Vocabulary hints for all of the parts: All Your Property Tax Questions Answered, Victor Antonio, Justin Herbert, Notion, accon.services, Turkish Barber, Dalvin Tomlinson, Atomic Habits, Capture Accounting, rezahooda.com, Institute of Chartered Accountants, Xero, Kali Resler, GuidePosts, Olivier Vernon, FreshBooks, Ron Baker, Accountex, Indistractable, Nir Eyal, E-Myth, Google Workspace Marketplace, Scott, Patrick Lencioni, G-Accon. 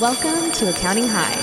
Welcome to Accounting High.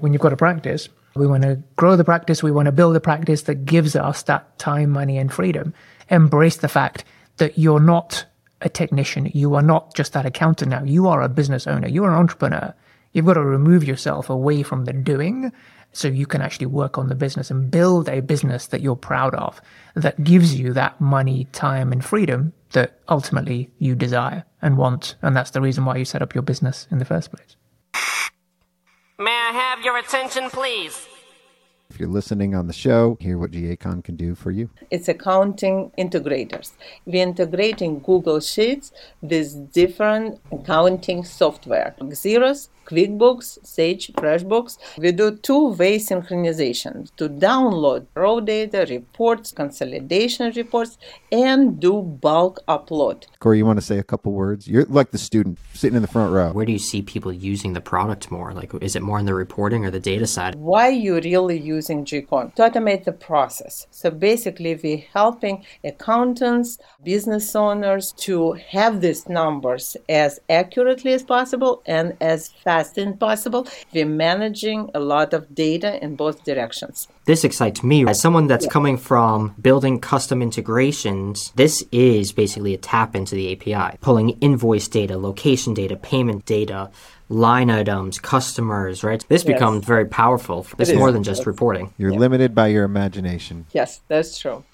When you've got a practice, we want to grow the practice. We want to build a practice that gives us that time, money, and freedom. Embrace the fact that you're not a technician. You are not just that accountant now. You are a business owner. You are an entrepreneur. You've got to remove yourself away from the doing so you can actually work on the business and build a business that you're proud of, that gives you that money, time, and freedom that ultimately you desire and want. And that's the reason why you set up your business in the first place. May I have your attention, please? If you're listening on the show, hear what G-Accon can do for you. It's accounting integrators. We're integrating Google Sheets with different accounting software. Xero's, QuickBooks, Sage, FreshBooks. We do two-way synchronization to download raw data, reports, consolidation reports, and do bulk upload. Corey, you want to say a couple words? You're like the student sitting in the front row. Where do you see people using the product more? Like, is it more on the reporting or the data side? Why are you really using G-Accon? To automate the process. So basically, we're helping accountants, business owners to have these numbers as accurately as possible and as fast as possible. We're managing a lot of data in both directions. This excites me. As someone that's coming from building custom integrations, this is basically a tap into the API, pulling invoice data, location data, payment data, line items, customers, right? This becomes very powerful. It's more than just reporting. You're limited by your imagination. Yes, that's true.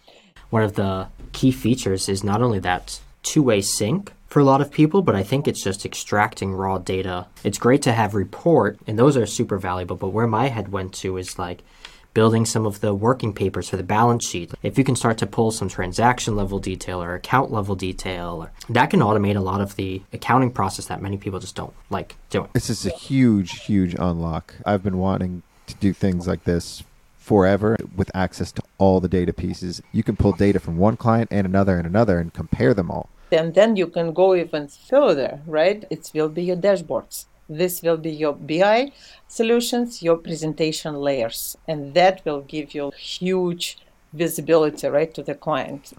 One of the key features is not only that two-way sync for a lot of people, but I think it's just extracting raw data. It's great to have report, and those are super valuable, but where my head went to is like building some of the working papers for the balance sheet. If you can start to pull some transaction level detail or account level detail, that can automate a lot of the accounting process that many people just don't like doing. This is a huge, huge unlock. I've been wanting to do things like this forever with access to all the data pieces. You can pull data from one client and another and compare them all. And then you can go even further, right? It will be your dashboards. This will be your BI solutions, your presentation layers. And that will give you huge visibility, right, to the client.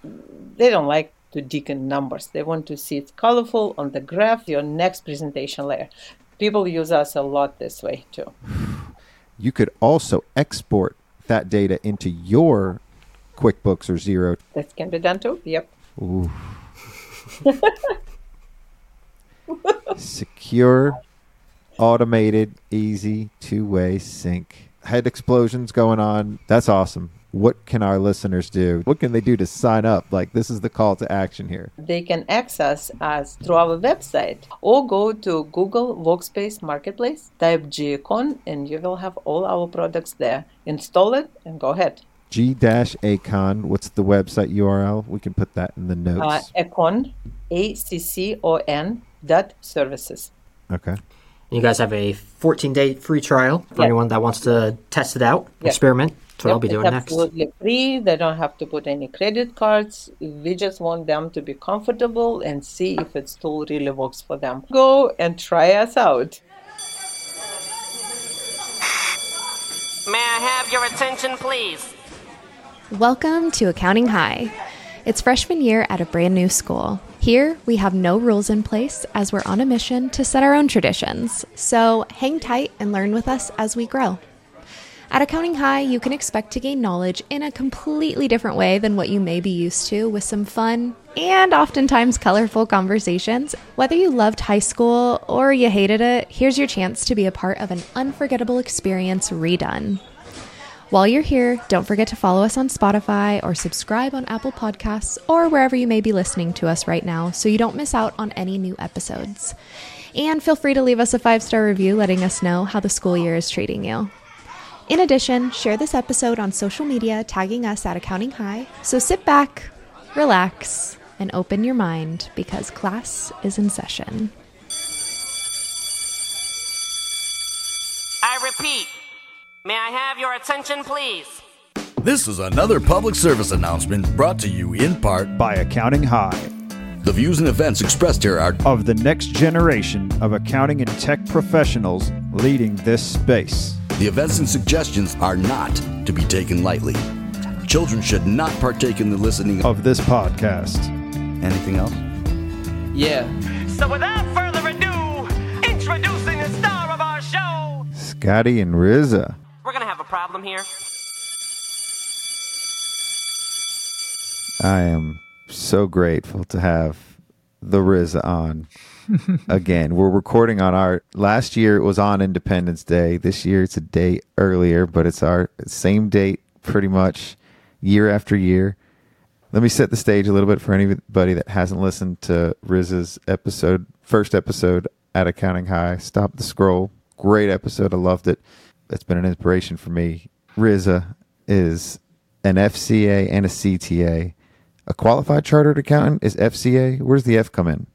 They don't like to dig in numbers. They want to see it colorful on the graph, your next presentation layer. People use us a lot this way, too. You could also export that data into your QuickBooks or Xero. That can be done, too. Yep. Ooh. Secure, automated, easy, two-way sync. Head explosions going on. That's awesome. What can our listeners do? What can they do to sign up? Like, this is the call to action here. They can access us through our website or go to Google Workspace Marketplace, type G-Accon, and you will have all our products there. Install it and go ahead. G-Accon, what's the website URL? We can put that in the notes. Accon, ACCON.services. Okay. You guys have a 14-day free trial for anyone that wants to test it out, experiment. That's what I'll be doing next. It's absolutely free. They don't have to put any credit cards. We just want them to be comfortable and see if it still really works for them. Go and try us out. May I have your attention, please? Welcome to Accounting High. It's freshman year at a brand new school. Here, we have no rules in place as we're on a mission to set our own traditions. So hang tight and learn with us as we grow. At Accounting High, you can expect to gain knowledge in a completely different way than what you may be used to, with some fun and oftentimes colorful conversations. Whether you loved high school or you hated it, here's your chance to be a part of an unforgettable experience redone. While you're here, don't forget to follow us on Spotify or subscribe on Apple Podcasts or wherever you may be listening to us right now so you don't miss out on any new episodes. And feel free to leave us a 5-star review letting us know how the school year is treating you. In addition, share this episode on social media, tagging us at Accounting High. So sit back, relax, and open your mind because class is in session. I repeat, may I have your attention, please? This is another public service announcement brought to you in part by Accounting High. The views and events expressed here are of the next generation of accounting and tech professionals leading this space. The events and suggestions are not to be taken lightly. Children should not partake in the listening of this podcast. Anything else? Yeah. So without further ado, Introducing the star of our show, Scotty and Reza. We're going to have a problem here. I am so grateful to have the Reza on again. We're recording on our, last year it was on Independence Day. This year it's a day earlier, but it's our same date pretty much year after year. Let me set the stage a little bit for anybody that hasn't listened to Reza's episode, first episode at Accounting High, Stop the Scroll. Great episode. I loved it. It's been an inspiration for me. Reza is an FCA and a CTA. A qualified chartered accountant is FCA. Where's the F come in?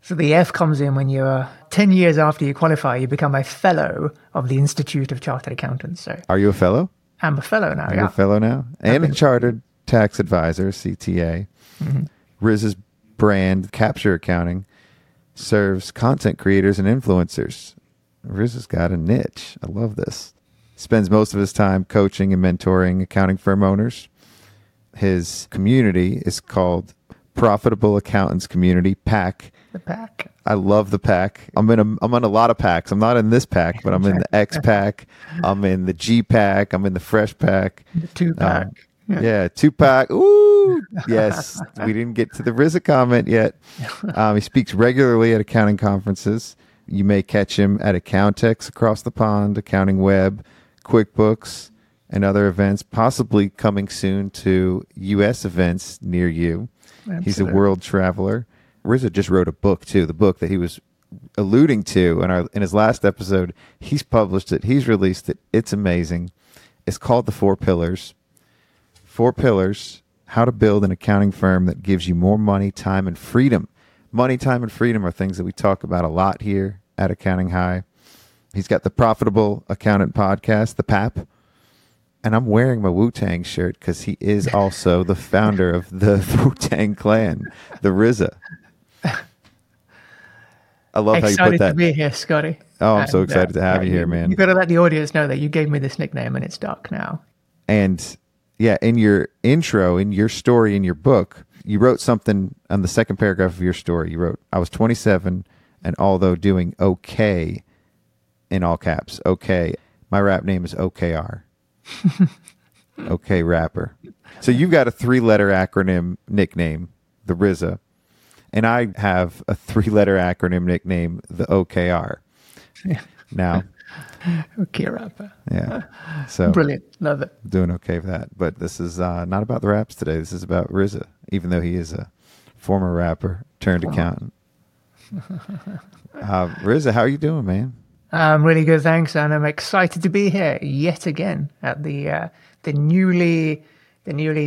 So the F comes in when you're 10 years after you qualify, you become a fellow of the Institute of Chartered Accountants. So are you a fellow? I'm a fellow now, yeah. You're a fellow now? And a chartered tax advisor, CTA. Mm-hmm. Riz's brand, Capture Accounting, serves content creators and influencers. Riz has got a niche. I love this. Spends most of his time coaching and mentoring accounting firm owners. His community is called Profitable Accountants Community, PAC. The PAC. I love the PAC. I'm in a lot of PACs. I'm not in this PAC, but I'm in the X PAC. I'm in the G PAC. I'm in the Fresh PAC. The 2-pack. Yeah, 2-pack. Ooh, yes. We didn't get to the Rizza comment yet. He speaks regularly at accounting conferences. You may catch him at Accountex across the pond, Accounting Web, QuickBooks, and other events, possibly coming soon to U.S. events near you. Absolutely. He's a world traveler. Rizza just wrote a book, too. The book that he was alluding to in his last episode, he's published it. He's released it. It's amazing. It's called The Four Pillars. Four Pillars, how to build an accounting firm that gives you more money, time, and freedom. Money, time, and freedom are things that we talk about a lot here at Accounting High. He's got the Profitable Accountant Podcast, the PAP. And I'm wearing my Wu-Tang shirt because he is also the founder of the Wu-Tang Clan, the Rizza. I love how you put that. Excited to be here, Scotty. Oh, I'm so excited to have you here, man. You've got to let the audience know that you gave me this nickname and it's stuck now. And yeah, in your intro, in your story, in your book, you wrote something on the second paragraph of your story. You wrote, I was 27, and although doing okay, in all caps, okay, my rap name is OKR. Okay rapper. So you've got a 3-letter acronym nickname, the Rizza, and I have a 3-letter acronym nickname, the OKR. Yeah. Now... okay rapper. Yeah. So brilliant. Love it. Doing okay with that. But this is not about the raps today. This is about Rizza, even though he is a former rapper turned accountant. Rizza, how are you doing, man? I'm really good, thanks. And I'm excited to be here yet again at the newly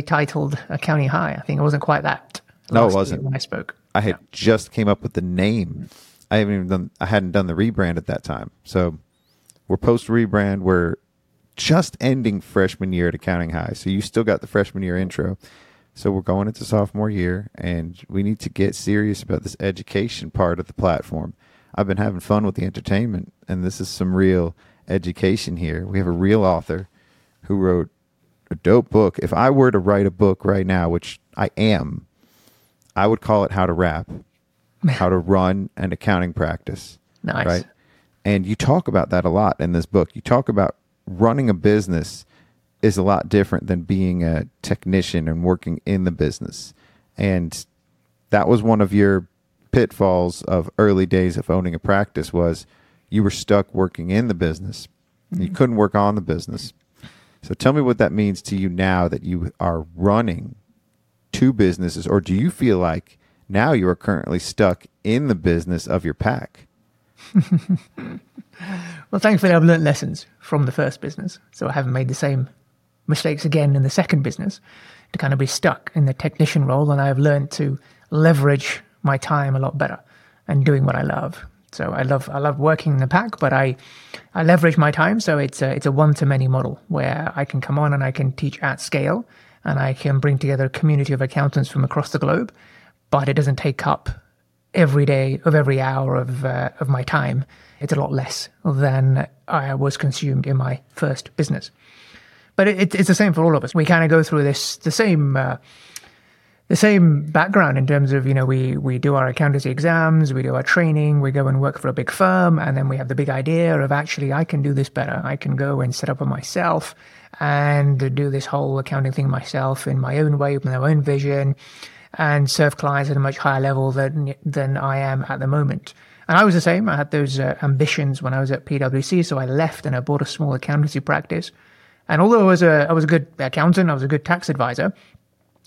titled Accounting High. I think it wasn't quite that. No, it wasn't. When I spoke. I had just came up with the name. I hadn't done the rebrand at that time. So we're post-rebrand. We're just ending freshman year at Accounting High. So you still got the freshman year intro. So we're going into sophomore year, and we need to get serious about this education part of the platform. I've been having fun with the entertainment, and this is some real education here. We have a real author who wrote a dope book. If I were to write a book right now, which I am, I would call it How to Rap, How to Run an Accounting Practice. Nice. Right? And you talk about that a lot in this book. You talk about running a business is a lot different than being a technician and working in the business. And that was one of your pitfalls of early days of owning a practice was you were stuck working in the business. Mm-hmm. You couldn't work on the business. So tell me what that means to you now that you are running two businesses, or do you feel like now you are currently stuck in the business of your pack? Well, thankfully, I've learned lessons from the first business, so I haven't made the same mistakes again in the second business to kind of be stuck in the technician role, and I've learned to leverage my time a lot better and doing what I love. So I love working in the pack, but I leverage my time, so it's a one-to-many model where I can come on and I can teach at scale, and I can bring together a community of accountants from across the globe, but it doesn't take up every day of every hour of my time. It's a lot less than I was consumed in my first business. But it's the same for all of us. We kind of go through this the same the same background in terms of, you know, we do our accountancy exams, we do our training, we go and work for a big firm, and then we have the big idea of actually I can do this better. I can go and set up on myself and do this whole accounting thing myself in my own way, with my own vision, and serve clients at a much higher level than I am at the moment. And I was the same. I had those ambitions when I was at PwC, so I left and I bought a small accountancy practice. And although I was a good accountant, I was a good tax advisor,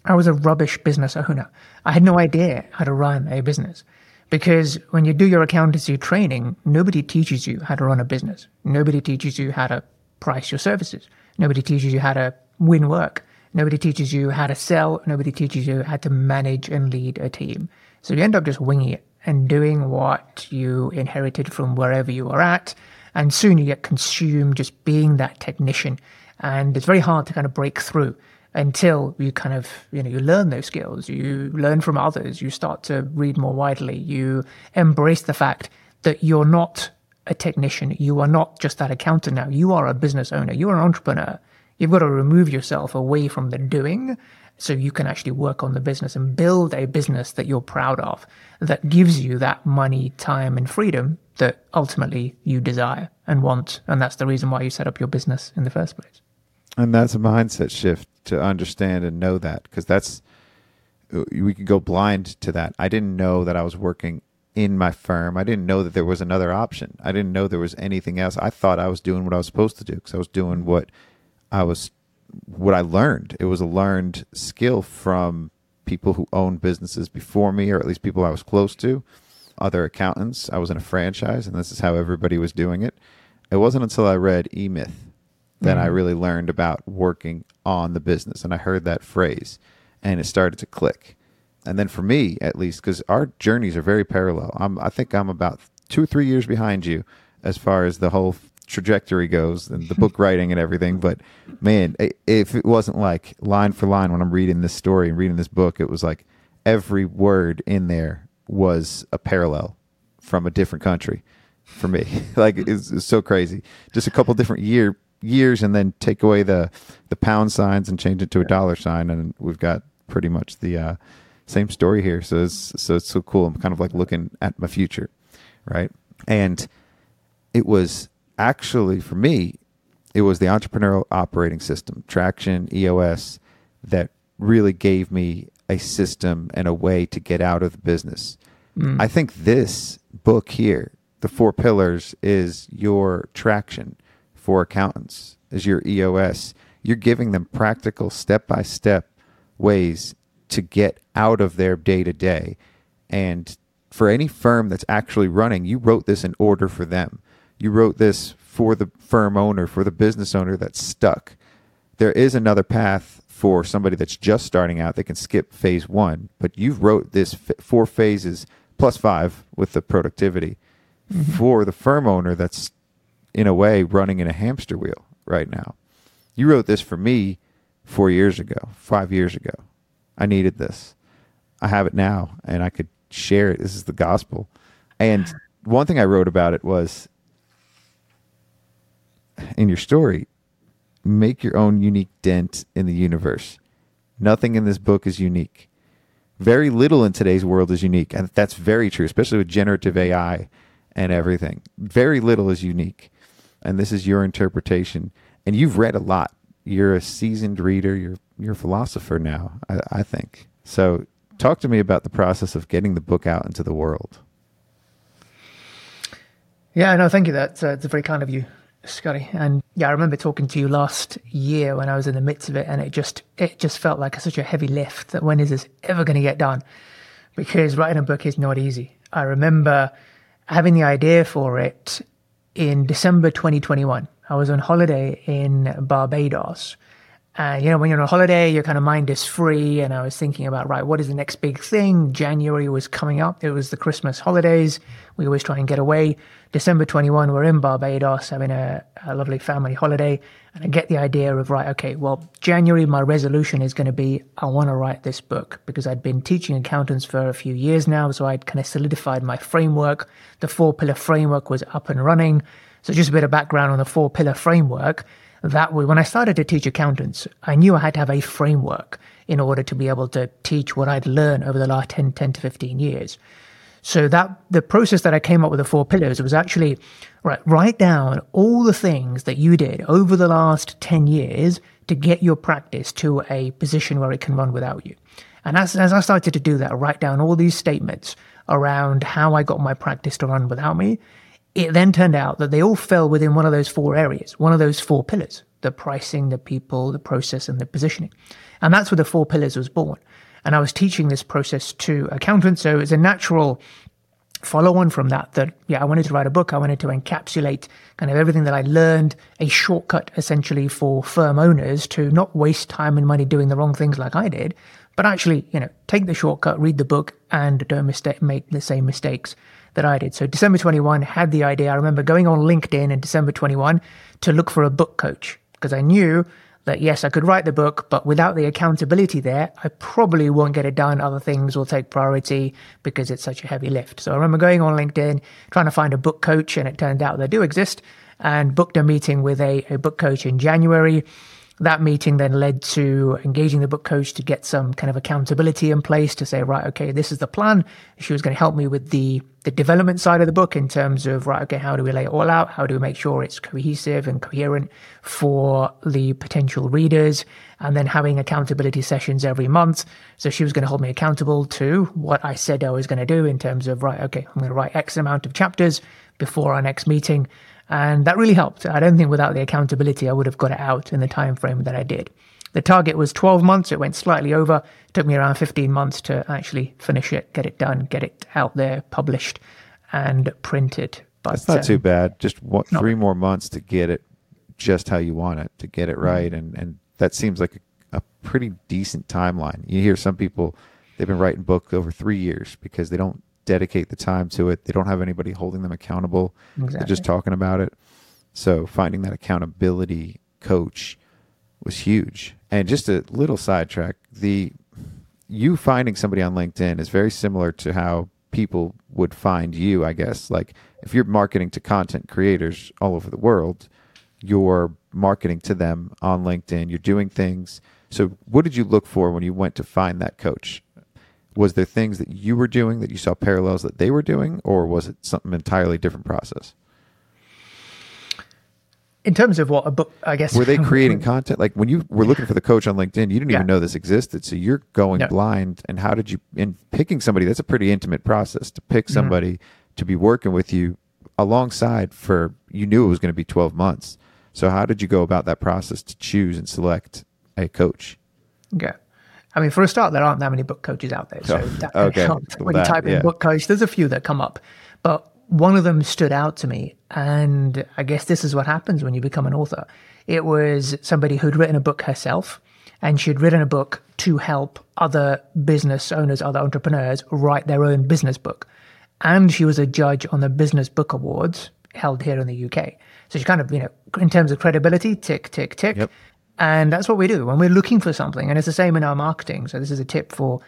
I was a rubbish business owner. I had no idea how to run a business, because when you do your accountancy training, nobody teaches you how to run a business. Nobody teaches you how to price your services. Nobody teaches you how to win work. Nobody teaches you how to sell. Nobody teaches you how to manage and lead a team. So you end up just winging it and doing what you inherited from wherever you are at. And soon you get consumed just being that technician. And it's very hard to kind of break through until you kind of, you know, you learn those skills, you learn from others, you start to read more widely, you embrace the fact that you're not a technician, you are not just that accountant now, you are a business owner, you are an entrepreneur. You've got to remove yourself away from the doing so you can actually work on the business and build a business that you're proud of, that gives you that money, time, and freedom that ultimately you desire and want. And that's the reason why you set up your business in the first place. And that's a mindset shift to understand and know that, because that's, we could go blind to that. I didn't know that I was working in my firm. I didn't know that there was another option. I didn't know there was anything else. I thought I was doing what I was supposed to do because I was doing what I learned. It was a learned skill from people who owned businesses before me, or at least people I was close to, other accountants. I was in a franchise, and this is how everybody was doing it. It wasn't until I read E-Myth that I really learned about working on the business, and I heard that phrase, and it started to click. And then for me, at least, because our journeys are very parallel. I think I'm about 2 or 3 years behind you as far as the whole trajectory goes and the book writing and everything, but man, if it wasn't like line for line when I'm reading this story and reading this book, it was like every word in there was a parallel from a different country for me. Like it's so crazy. Just a couple different years, and then take away the pound signs and change it to a dollar sign, and we've got pretty much the same story here. So it's so cool. I'm kind of like looking at my future, right? And it was actually, for me, it was the entrepreneurial operating system, Traction, EOS, that really gave me a system and a way to get out of the business. I think this book here, The Four Pillars, is your Traction for accountants, is your EOS. You're giving them practical step-by-step ways to get out of their day-to-day. And for any firm that's actually running, you wrote this in order for them. You wrote this for the firm owner, for the business owner that's stuck. There is another path for somebody that's just starting out. They can skip phase one, but you've wrote this 4 phases plus 5 with the productivity for the firm owner that's, in a way, running in a hamster wheel right now. You wrote this for me 4 years ago, 5 years ago. I needed this. I have it now, and I could share it. This is the gospel. And one thing I wrote about it was, in your story, make your own unique dent in the universe. Nothing in this book is unique. Very little in today's world is unique. And that's very true, especially with generative AI and everything. Very little is unique. And this is your interpretation. And you've read a lot. You're a seasoned reader. You're a philosopher now, I think. So talk to me about the process of getting the book out into the world. Yeah, no, thank you. That's very kind of you, Scotty. And yeah, I remember talking to you last year when I was in the midst of it, and it just felt like such a heavy lift, that when is this ever going to get done? Because writing a book is not easy. I remember having the idea for it in December 2021. I was on holiday in Barbados. And, you know, when you're on a holiday, your kind of mind is free. And I was thinking about, right, what is the next big thing? January was coming up. It was the Christmas holidays. We always try and get away. December 21, we're in Barbados having a lovely family holiday. And I get the idea of, right, okay, well, January, my resolution is going to be, I want to write this book, because I'd been teaching accountants for a few years now. So I'd kind of solidified my framework. The 4-pillar framework was up and running. So just a bit of background on the 4-pillar framework. That way, when I started to teach accountants, I knew I had to have a framework in order to be able to teach what I'd learned over the last 10 to 15 years. So that the process that I came up with the 4 pillars was actually, write down all the things that you did over the last 10 years to get your practice to a position where it can run without you. And as I started to do that, write down all these statements around how I got my practice to run without me, it then turned out that they all fell within one of those 4 areas, one of those 4 pillars, the pricing, the people, the process, and the positioning. And that's where the 4 pillars was born. And I was teaching this process to accountants. So it's a natural follow-on from that, yeah, I wanted to write a book. I wanted to encapsulate kind of everything that I learned, a shortcut essentially for firm owners to not waste time and money doing the wrong things like I did, but actually, take the shortcut, read the book, and don't make the same mistakes that I did. So December 21 had the idea. I remember going on LinkedIn in December 21 to look for a book coach because I knew that, yes, I could write the book, but without the accountability there, I probably won't get it done. Other things will take priority because it's such a heavy lift. So I remember going on LinkedIn, trying to find a book coach, and it turned out they do exist, and booked a meeting with a book coach in January. That meeting then led to engaging the book coach to get some kind of accountability in place to say, this is the plan. She was going to help me with the development side of the book in terms of, how do we lay it all out? How do we make sure it's cohesive and coherent for the potential readers? And then having accountability sessions every month. So she was going to hold me accountable to what I said I was going to do in terms of, I'm going to write X amount of chapters before our next meeting. And that really helped. I don't think without the accountability, I would have got it out in the time frame that I did. The target was 12 months. It went slightly over. It took me around 15 months to actually finish it, get it done, get it out there, published and printed. But that's not too bad. Just 3 more months to get it just how you want it, to get it right. And that seems like a pretty decent timeline. You hear some people, they've been writing books over 3 years because they don't dedicate the time to it. They don't have anybody holding them accountable. Exactly. They're just talking about it. So finding that accountability coach was huge. And just a little sidetrack, you finding somebody on LinkedIn is very similar to how people would find you, I guess. Like if you're marketing to content creators all over the world, you're marketing to them on LinkedIn, you're doing things. So what did you look for when you went to find that coach? Was there things that you were doing that you saw parallels that they were doing, or was it something entirely different process? In terms of what a book, I guess. Were they creating content? Like when you were looking for the coach on LinkedIn, you didn't even know this existed. So you're going blind. And how did you, in picking somebody, that's a pretty intimate process to pick somebody to be working with you alongside for, you knew it was going to be 12 months. So how did you go about that process to choose and select a coach? Yeah. I mean, for a start, there aren't that many book coaches out there. So that helps. When you type in book coach, there's a few that come up. But one of them stood out to me. And I guess this is what happens when you become an author. It was somebody who'd written a book herself. And she'd written a book to help other business owners, other entrepreneurs write their own business book. And she was a judge on the Business Book Awards held here in the UK. So she kind of, in terms of credibility, tick, tick, tick. Yep. And that's what we do when we're looking for something. And it's the same in our marketing. So this is a tip for,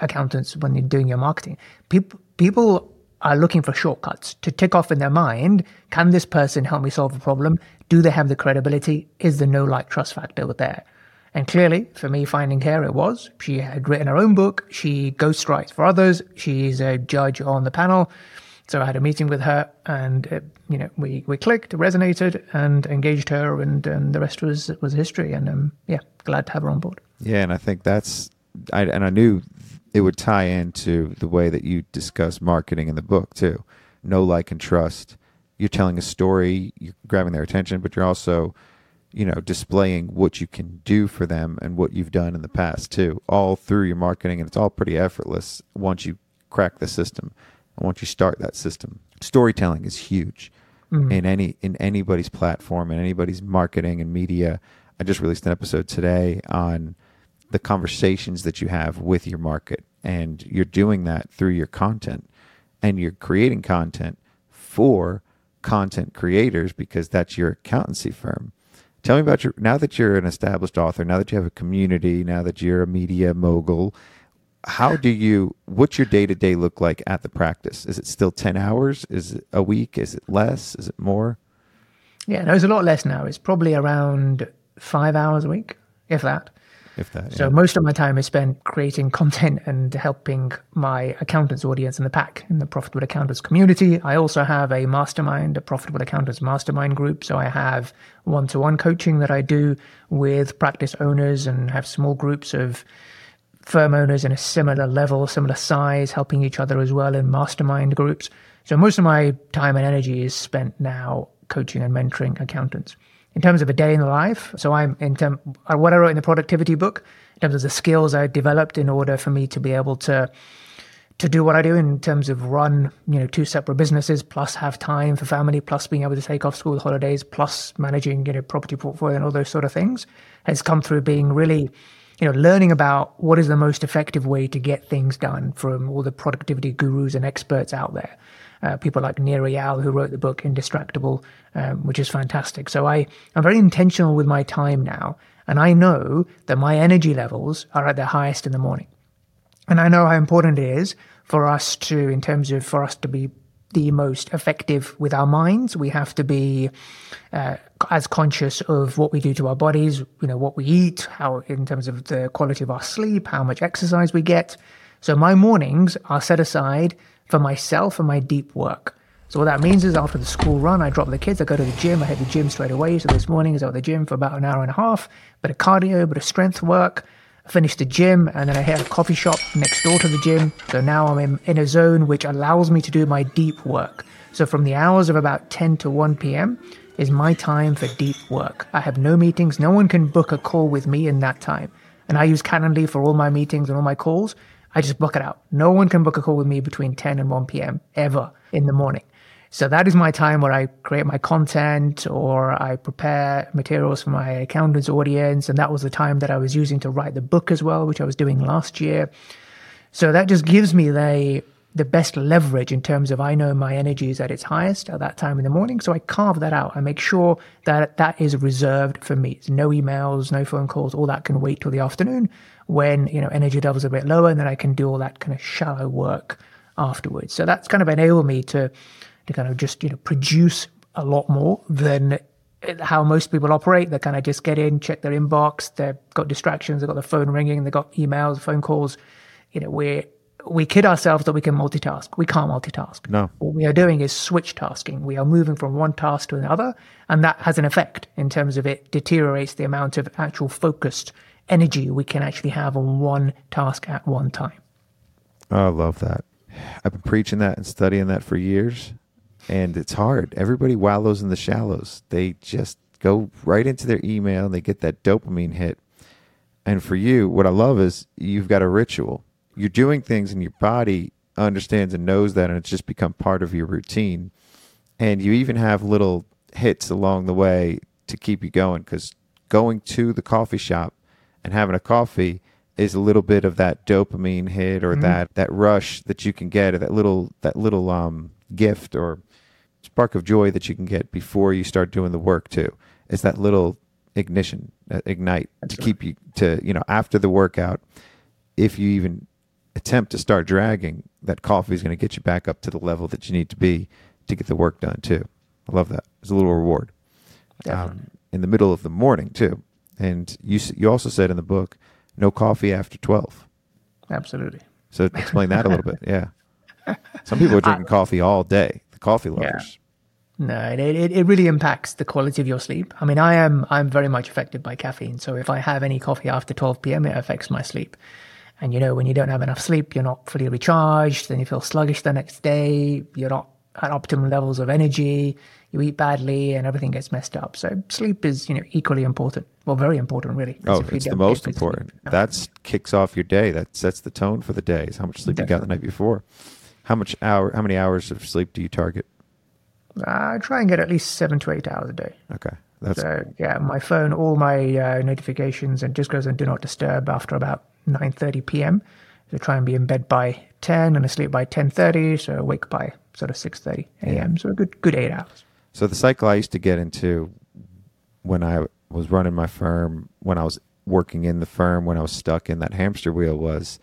accountants when you're doing your marketing. People are looking for shortcuts to tick off in their mind. Can this person help me solve a problem? Do they have the credibility? Is the no-like trust factor there? And clearly, for me, finding her, it was. She had written her own book. She ghostwrites for others. She's a judge on the panel. So I had a meeting with her and, we clicked, resonated and engaged her and the rest was history. And, glad to have her on board. Yeah. And I think I knew it would tie into the way that you discuss marketing in the book too. Know, like, and trust. You're telling a story, you're grabbing their attention, but you're also, displaying what you can do for them and what you've done in the past too, all through your marketing. And it's all pretty effortless once you crack the system. Once you start that system, storytelling is huge in anybody's platform and anybody's marketing and media. I just released an episode today on the conversations that you have with your market, and you're doing that through your content, and you're creating content for content creators because that's your accountancy firm. Tell me about now that you're an established author, now that you have a community, now that you're a media mogul, what's your day-to-day look like at the practice? Is it still 10 hours? Is it a week? Is it less? Is it more? Yeah, no, it's a lot less now. It's probably around 5 hours a week, if that. So most of my time is spent creating content and helping my accountants audience in the pack, in the Profitable Accountants community. I also have a mastermind, a Profitable Accountants mastermind group. So I have one-to-one coaching that I do with practice owners and have small groups of firm owners in a similar level, similar size, helping each other as well in mastermind groups. So most of my time and energy is spent now coaching and mentoring accountants. In terms of a day in the life, so I'm what I wrote in the productivity book, in terms of the skills I developed in order for me to be able to do what I do in terms of run, two separate businesses, plus have time for family, plus being able to take off school holidays, plus managing, property portfolio and all those sort of things, has come through being really, learning about what is the most effective way to get things done from all the productivity gurus and experts out there. People like Nir Eyal, who wrote the book Indistractable, which is fantastic. So I'm very intentional with my time now. And I know that my energy levels are at their highest in the morning. And I know how important it is for us to, in terms of for us to be the most effective with our minds, we have to be as conscious of what we do to our bodies, what we eat, how in terms of the quality of our sleep, how much exercise we get. So my mornings are set aside for myself and my deep work. So what that means is after the school run, I drop the kids, I go to the gym, I hit the gym straight away. So this morning I was at the gym for about an hour and a half, bit of cardio, bit of strength work, I finished the gym, and then I hit a coffee shop next door to the gym. So now I'm in a zone which allows me to do my deep work. So from the hours of about 10 to 1 p.m. is my time for deep work. I have no meetings. No one can book a call with me in that time. And I use Calendly for all my meetings and all my calls. I just book it out. No one can book a call with me between 10 and 1 p.m. ever in the morning. So that is my time where I create my content or I prepare materials for my accountant's audience. And that was the time that I was using to write the book as well, which I was doing last year. So that just gives me the best leverage in terms of I know my energy is at its highest at that time in the morning. So I carve that out. I make sure that that is reserved for me. It's no emails, no phone calls, all that can wait till the afternoon when, energy levels are a bit lower, and then I can do all that kind of shallow work afterwards. So that's kind of enabled me to kind of just, produce a lot more than how most people operate. They kind of just get in, check their inbox. They've got distractions. They've got the phone ringing. They've got emails, phone calls. We kid ourselves that we can multitask. We can't multitask. No. What we are doing is switch tasking. We are moving from one task to another, and that has an effect in terms of it deteriorates the amount of actual focused energy we can actually have on one task at one time. Oh, I love that. I've been preaching that and studying that for years, and it's hard. Everybody wallows in the shallows. They just go right into their email, and they get that dopamine hit. And for you, what I love is you've got a ritual. You're doing things and your body understands and knows that, and it's just become part of your routine. And you even have little hits along the way to keep you going, because going to the coffee shop and having a coffee is a little bit of that dopamine hit or that rush that you can get, or that little gift or spark of joy that you can get before you start doing the work too. It's that little ignite That's to right. keep you to, after the workout, if you even attempt to start dragging, that coffee is going to get you back up to the level that you need to be to get the work done too. I love that. It's a little reward in the middle of the morning too. And you also said in the book, no coffee after 12. Absolutely. So explain that a little bit. Yeah. Some people are drinking coffee all day, the coffee lovers. Yeah. No, it really impacts the quality of your sleep. I mean, I'm very much affected by caffeine. So if I have any coffee after 12 p.m., it affects my sleep. And, when you don't have enough sleep, you're not fully recharged, then you feel sluggish the next day, you're not at optimum levels of energy, you eat badly, and everything gets messed up. So sleep is, equally important. Well, very important, really. Oh, it's the most important. That kicks off your day. That sets the tone for the day, is how much sleep you got the night before. How many hours of sleep do you target? I try and get at least 7 to 8 hours a day. Okay. My phone, all my notifications, and just goes on do not disturb after about 9:30 p.m. So try and be in bed by 10 and asleep by 10:30. So awake by sort of 6:30 a.m. Yeah. So a good 8 hours. So the cycle I used to get into when I was running my firm, when I was working in the firm, when I was stuck in that hamster wheel was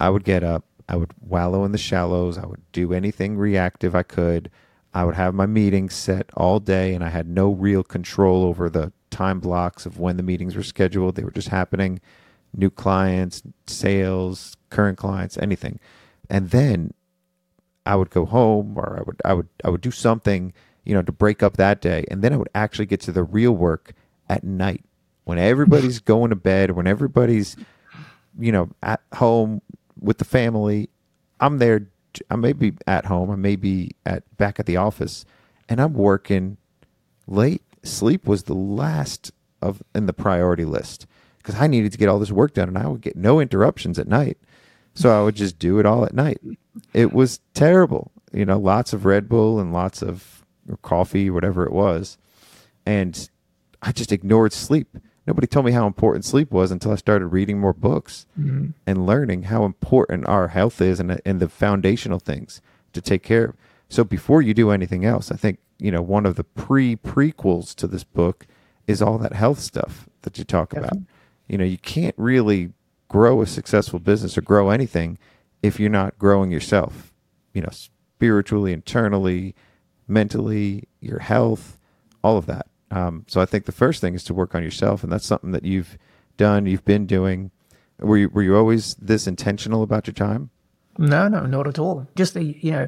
I would get up, I would wallow in the shallows, I would do anything reactive I could. I would have my meetings set all day, and I had no real control over the time blocks of when the meetings were scheduled. They were just happening. New clients, sales, current clients, anything. And then I would go home, or I would do something, you know, to break up that day. And then I would actually get to the real work at night when everybody's going to bed, when everybody's, you know, at home with the family. I'm there. I may be at home. I may be back at the office, and I'm working late. Sleep was the last in the priority list because I needed to get all this work done, and I would get no interruptions at night. So I would just do it all at night. It was terrible. You know, lots of Red Bull and lots of coffee, whatever it was. And I just ignored sleep. Nobody told me how important sleep was until I started reading more books and learning how important our health is and the foundational things to take care of. So before you do anything else, I think, you know, one of the prequels to this book is all that health stuff that you talk Definitely. About. You know, you can't really grow a successful business or grow anything if you're not growing yourself, you know, spiritually, internally, mentally, your health, all of that. So I think the first thing is to work on yourself, and that's something that you've done, you've been doing. Were you always this intentional about your time? No, not at all. Just the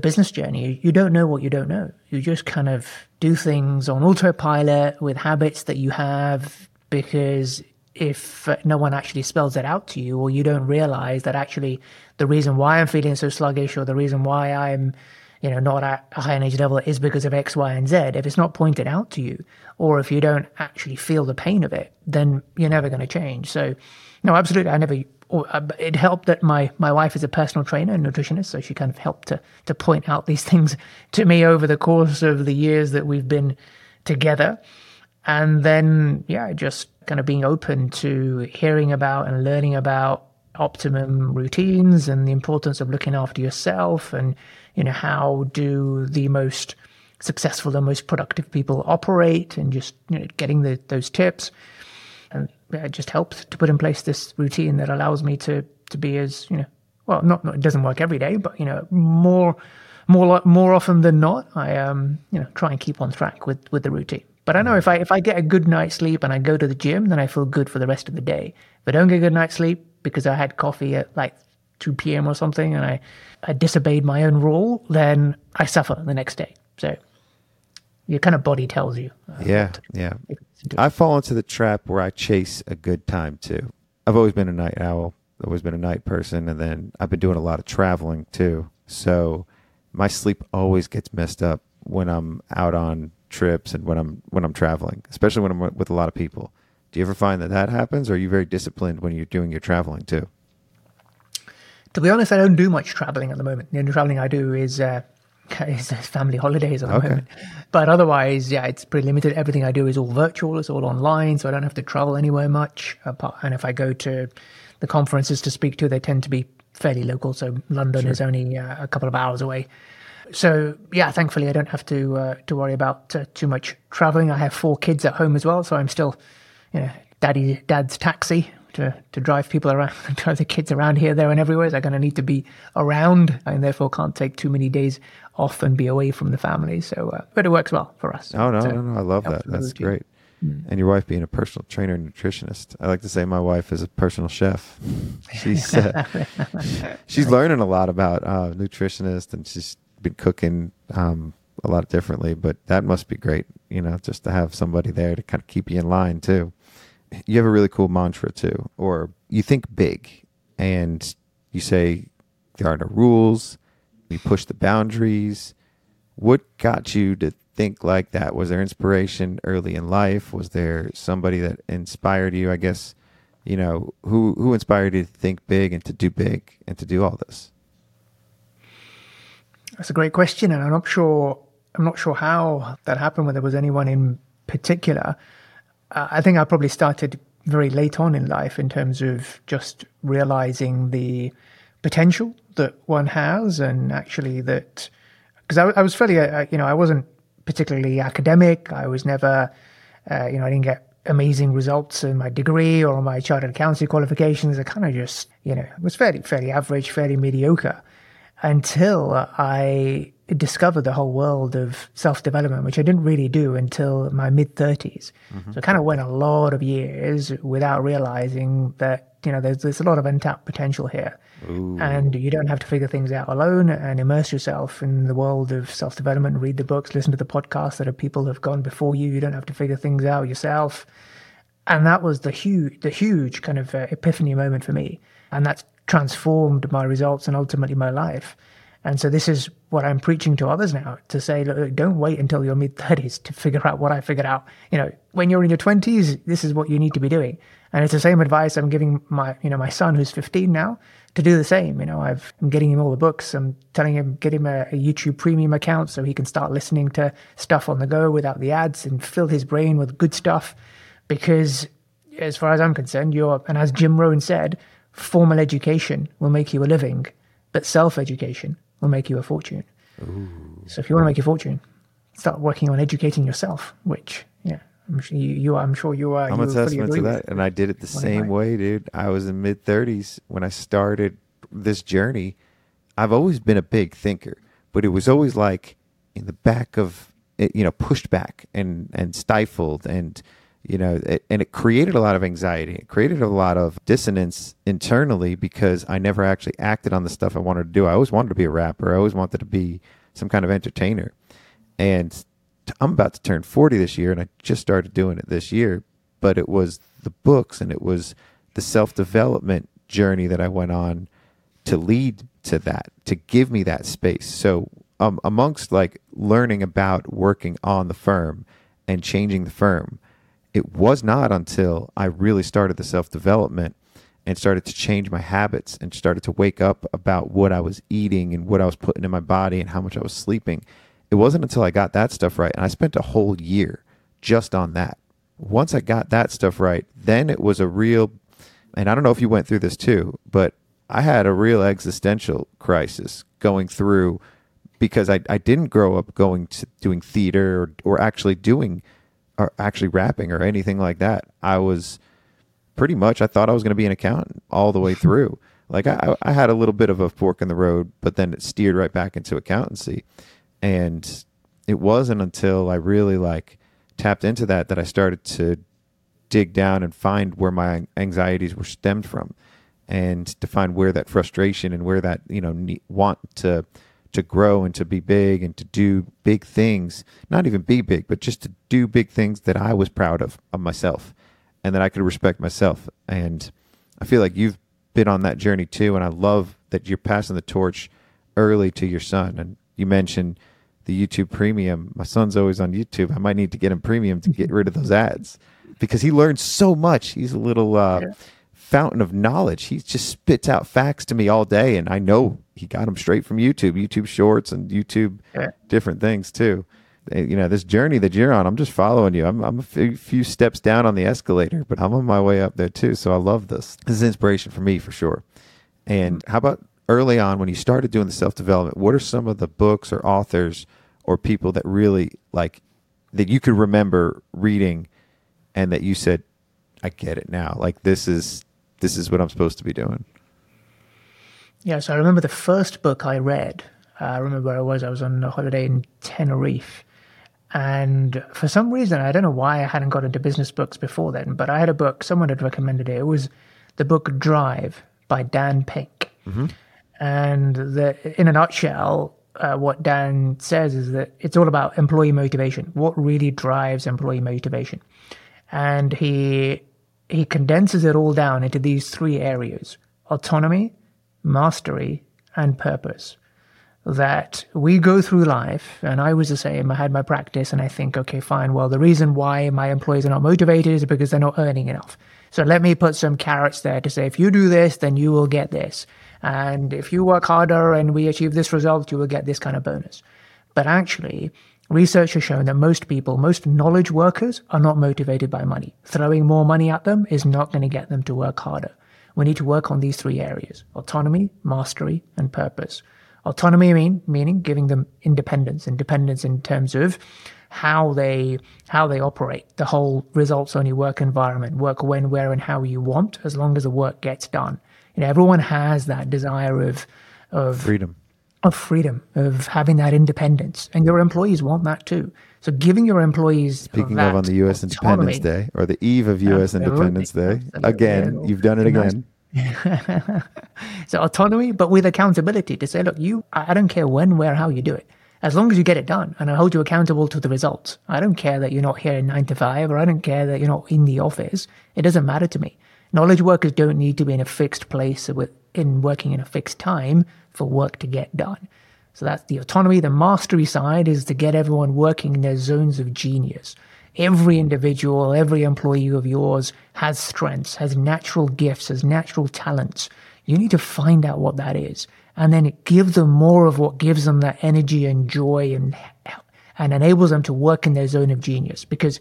business journey, you don't know what you don't know. You just kind of do things on autopilot with habits that you have, because if no one actually spells it out to you, or you don't realize that actually the reason why I'm feeling so sluggish, or the reason why I'm, you know, not at a high energy level is because of X, Y, and Z. If it's not pointed out to you, or if you don't actually feel the pain of it, then you're never going to change. So no, absolutely. It helped that my wife is a personal trainer and nutritionist, so she kind of helped to point out these things to me over the course of the years that we've been together. And then, yeah, just kind of being open to hearing about and learning about optimum routines and the importance of looking after yourself, and, you know, how do the most successful and most productive people operate, and just, you know, getting those tips. And it just helped to put in place this routine that allows me to be as, you know, well, not it doesn't work every day, but, you know, more often than not, I you know, try and keep on track with the routine. But I know if I get a good night's sleep and I go to the gym, then I feel good for the rest of the day. If I don't get a good night's sleep because I had coffee at like 2 p.m. or something, and I disobeyed my own rule, then I suffer the next day. So your kind of body tells you. I fall into the trap where I chase a good time too. I've always been a night owl, always been a night person, and then I've been doing a lot of traveling too. So my sleep always gets messed up when I'm out on trips and when I'm traveling, especially when I'm with a lot of people. Do you ever find that happens, or are you very disciplined when you're doing your traveling too? To be honest, I don't do much traveling at the moment. The only traveling I do is family holidays at the moment. But otherwise, yeah, it's pretty limited. Everything I do is all virtual. It's all online, so I don't have to travel anywhere much. And if I go to the conferences to speak to, they tend to be fairly local. So London is only a couple of hours away. So yeah, thankfully I don't have to worry about too much traveling. I have 4 kids at home as well, so I'm still, you know, dad's taxi to drive people around, drive the kids around here, there, and everywhere. So I'm going to need to be around, and therefore can't take too many days off and be away from the family. So, but it works well for us. Oh no, I love that. That's great. And your wife being a personal trainer and nutritionist. I like to say my wife is a personal chef. She's she's learning a lot about nutritionist, and she's been cooking a lot differently, but that must be great, you know, just to have somebody there to kind of keep you in line too. You have a really cool mantra too, or you think big and you say there are no rules, we push the boundaries. What got you to think like that? Was there inspiration early in life? Was there somebody that inspired you? I guess, you know, who inspired you to think big and to do all this? That's a great question, and I'm not sure how that happened, whether there was anyone in particular. I think I probably started very late on in life in terms of just realizing the potential that one has, and actually that, because I was fairly, you know, I wasn't particularly academic. I was never, you know, I didn't get amazing results in my degree or my chartered accountancy qualifications. I kind of just, you know, was fairly average, fairly mediocre. until I discovered the whole world of self-development, which I didn't really do until my mid-30s. Mm-hmm. So I kind of went a lot of years without realizing that, you know, there's a lot of untapped potential here. Ooh. And you don't have to figure things out alone, and immerse yourself in the world of self-development, read the books, listen to the podcasts that people have gone before you. You don't have to figure things out yourself. And that was the huge kind of epiphany moment for me. And that's transformed my results and ultimately my life. And so this is what I'm preaching to others now, to say, look, don't wait until your mid-30s to figure out what I figured out. You know, when you're in your 20s, this is what you need to be doing. And it's the same advice I'm giving my son, who's 15 now, to do the same. You know, I'm getting him all the books. I'm telling him, get him a YouTube premium account so he can start listening to stuff on the go without the ads and fill his brain with good stuff. Because as far as I'm concerned, and as Jim Rohn said, formal education will make you a living, but self-education will make you a fortune. Ooh. So if you want to make your fortune, start working on educating yourself, which, yeah, I'm sure you are. I'm a testament to that. And I did it the same way, dude. I was in mid-30s when I started this journey. I've always been a big thinker, but it was always like in the back of, you know, pushed back and stifled, and, you know, and it created a lot of anxiety. It created a lot of dissonance internally because I never actually acted on the stuff I wanted to do. I always wanted to be a rapper. I always wanted to be some kind of entertainer. And I'm about to turn 40 this year, and I just started doing it this year. But it was the books and it was the self-development journey that I went on to lead to that, to give me that space. So amongst like learning about working on the firm and changing the firm, it was not until I really started the self-development and started to change my habits and started to wake up about what I was eating and what I was putting in my body and how much I was sleeping. It wasn't until I got that stuff right, and I spent a whole year just on that. Once I got that stuff right, then it was a real, and I don't know if you went through this too, but I had a real existential crisis going through, because I didn't grow up going to doing theater or actually doing or actually rapping or anything like that. I was pretty much, I thought I was going to be an accountant all the way through. Like I had a little bit of a fork in the road, but then it steered right back into accountancy. And it wasn't until I really like tapped into that I started to dig down and find where my anxieties were stemmed from, and to find where that frustration and where that, you know, want to grow and to be big and to do big things, not even be big, but just to do big things that I was proud of myself, and that I could respect myself. And I feel like you've been on that journey too. And I love that you're passing the torch early to your son. And you mentioned the YouTube premium. My son's always on YouTube. I might need to get him premium to get rid of those ads, because he learns so much. He's a little fountain of knowledge. He just spits out facts to me all day. And I know he got them straight from YouTube shorts and YouTube different things too. You know, this journey that you're on, I'm just following you. I'm a few steps down on the escalator, but I'm on my way up there too. So I love this. This is inspiration for me for sure. And how about early on when you started doing the self-development, what are some of the books or authors or people that really like that you could remember reading and that you said, I get it now. Like this is what I'm supposed to be doing. Yeah, so I remember the first book I read, I remember where I was on a holiday in Tenerife, and for some reason, I don't know why I hadn't got into business books before then, but I had a book, someone had recommended it, it was the book Drive by Dan Pink, mm-hmm. and in a nutshell, what Dan says is that it's all about employee motivation, what really drives employee motivation, and he condenses it all down into these three areas: autonomy, mastery, and purpose. That we go through life, and I was the same, I had my practice, and I think, okay, fine, well, the reason why my employees are not motivated is because they're not earning enough. So let me put some carrots there to say, if you do this, then you will get this. And if you work harder and we achieve this result, you will get this kind of bonus. But actually, research has shown that most knowledge workers are not motivated by money. Throwing more money at them is not going to get them to work harder. We need to work on these three areas: autonomy, mastery, and purpose. Autonomy meaning giving them independence in terms of how they operate, the whole results-only work environment, work when, where, and how you want, as long as the work gets done. You know, everyone has that desire of freedom. of freedom, of having that independence. And your employees want that too. So giving your employees Speaking of on the U.S. autonomy, Independence Day, or the eve of U.S. Independence Day, again, you've done it again. So autonomy, but with accountability to say, look, I don't care when, where, how you do it. As long as you get it done and I hold you accountable to the results. I don't care that you're not here at 9 to 5 or I don't care that you're not in the office. It doesn't matter to me. Knowledge workers don't need to be in a fixed place in working in a fixed time for work to get done. So that's the autonomy. The mastery side is to get everyone working in their zones of genius. Every individual, every employee of yours has strengths, has natural gifts, has natural talents. You need to find out what that is. And then it gives them more of what gives them that energy and joy and enables them to work in their zone of genius. Because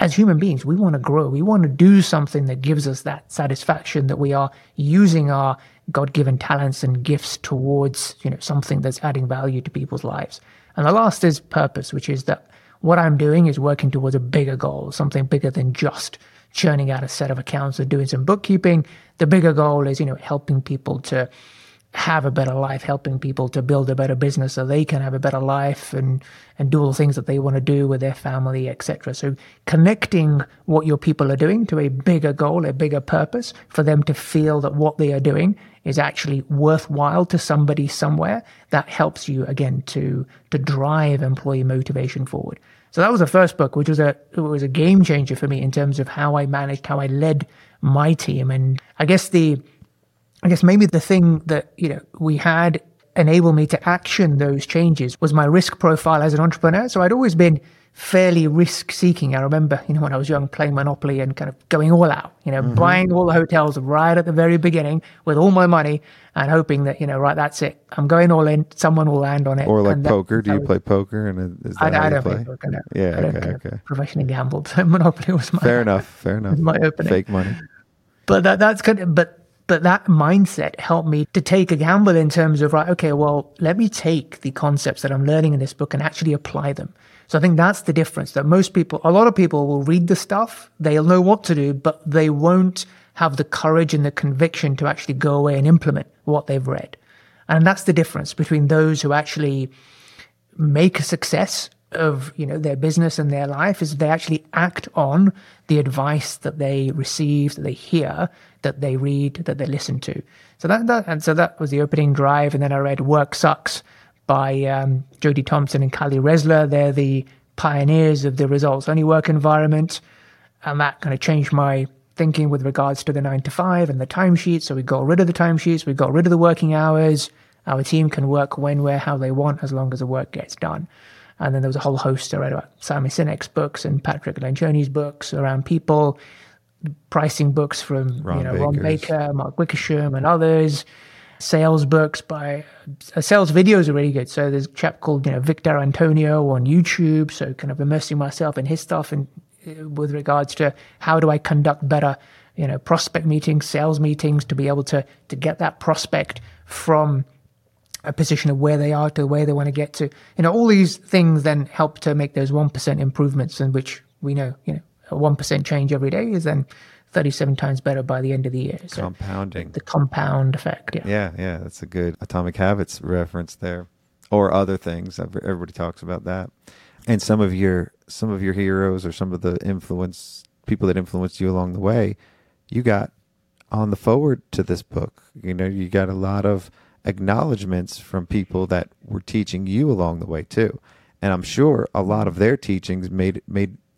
as human beings, we want to grow. We want to do something that gives us that satisfaction that we are using our God-given talents and gifts towards, something that's adding value to people's lives. And the last is purpose, which is that what I'm doing is working towards a bigger goal, something bigger than just churning out a set of accounts or doing some bookkeeping. The bigger goal is, helping people to have a better life, helping people to build a better business so they can have a better life and do all the things that they want to do with their family, etc. So connecting what your people are doing to a bigger goal, a bigger purpose, for them to feel that what they are doing is actually worthwhile to somebody somewhere, that helps you, again, to drive employee motivation forward. So that was the first book, which was a game changer for me in terms of how I managed, how I led my team. And I guess maybe the thing that, we had enabled me to action those changes was my risk profile as an entrepreneur. So I'd always been fairly risk seeking. I remember, when I was young, playing Monopoly and kind of going all out, buying all the hotels right at the very beginning with all my money and hoping that, that's it. I'm going all in. Someone will land on it. Or like poker. Do you play poker? And is that I don't play poker, no. Yeah, okay. Professionally gambled. Monopoly was my... Fair enough. My opening. Fake money. But that's good. But that mindset helped me to take a gamble in terms of, let me take the concepts that I'm learning in this book and actually apply them. So I think that's the difference, that a lot of people will read the stuff, they'll know what to do, but they won't have the courage and the conviction to actually go away and implement what they've read. And that's the difference between those who actually make a success of their business and their life, is they actually act on the advice that they receive, that they hear, that they read, that they listen to. So that was the opening drive. And then I read Work Sucks by Jodie Thompson and Kali Resler. They're the pioneers of the results only work environment, and that kind of changed my thinking with regards to the 9 to 5 and the timesheet. So we got rid of the timesheets, we got rid of the working hours. Our team can work when, where, how they want, as long as the work gets done. And then there was a whole host. I read about Simon Sinek's books and Patrick Lencioni's books around people, pricing books from Ron Baker, Mark Wickersham, and others. Sales books by sales videos are really good. So there's a chap called Victor Antonio on YouTube. So kind of immersing myself in his stuff and with regards to how do I conduct better prospect meetings, sales meetings, to be able to get that prospect from a position of where they are to where they want to get to. All these things then help to make those 1% improvements, in which we know, a 1% change every day is then 37 times better by the end of the year. So compounding. The compound effect, yeah. Yeah, that's a good Atomic Habits reference there, or other things. Everybody talks about that. And some of your heroes or some of the people that influenced you along the way, you got on the forward to this book. You got a lot of acknowledgments from people that were teaching you along the way too, and I'm sure a lot of their teachings made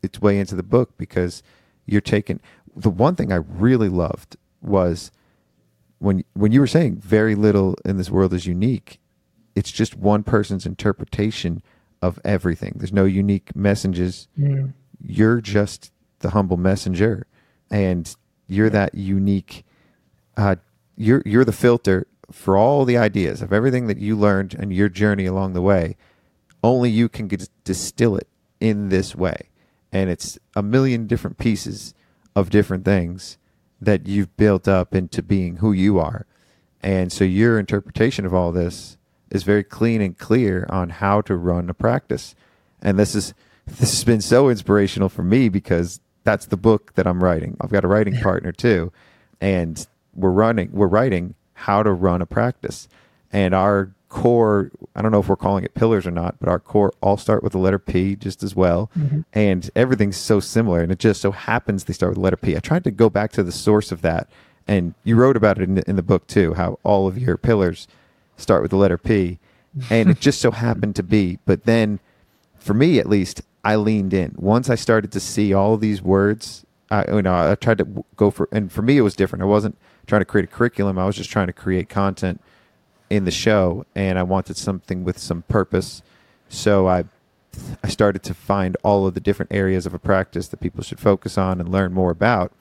its way into the book, because you're taking the one thing I really loved was when you were saying very little in this world is unique. It's just one person's interpretation of everything. There's no unique messages. You're just the humble messenger, and you're that unique you're the filter for all the ideas of everything that you learned and your journey along the way. Only you can distill it in this way. And it's a million different pieces of different things that you've built up into being who you are. And so your interpretation of all this is very clean and clear on how to run a practice. And this has been so inspirational for me, because that's the book that I'm writing. I've got a writing partner too, and we're writing how to run a practice. And our core, I don't know if we're calling it pillars or not, but our core all start with the letter P just as well. Mm-hmm. And everything's so similar. And it just so happens they start with the letter P. I tried to go back to the source of that. And you wrote about it in the book too, how all of your pillars start with the letter P. And it just so happened to be. But then for me, at least, I leaned in. Once I started to see all these words, I tried to go for, and for me, it was different. I wasn't trying to create a curriculum. I was just trying to create content in the show, and I wanted something with some purpose. So I started to find all of the different areas of a practice that people should focus on and learn more about,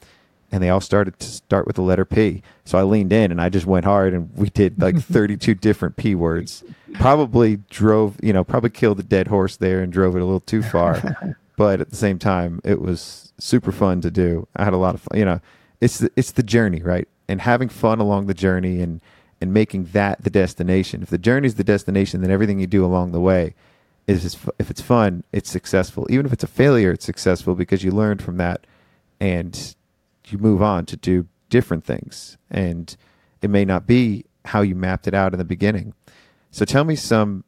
and they all start with the letter P. So I leaned in and I just went hard, and we did like 32 different P words. Probably killed a dead horse there and drove it a little too far. But at the same time, it was super fun to do. I had a lot of fun. It's the journey, right? And having fun along the journey and making that the destination. If the journey's the destination, then everything you do along the way is, if it's fun, it's successful. Even if it's a failure, it's successful because you learned from that and you move on to do different things. And it may not be how you mapped it out in the beginning. So tell me some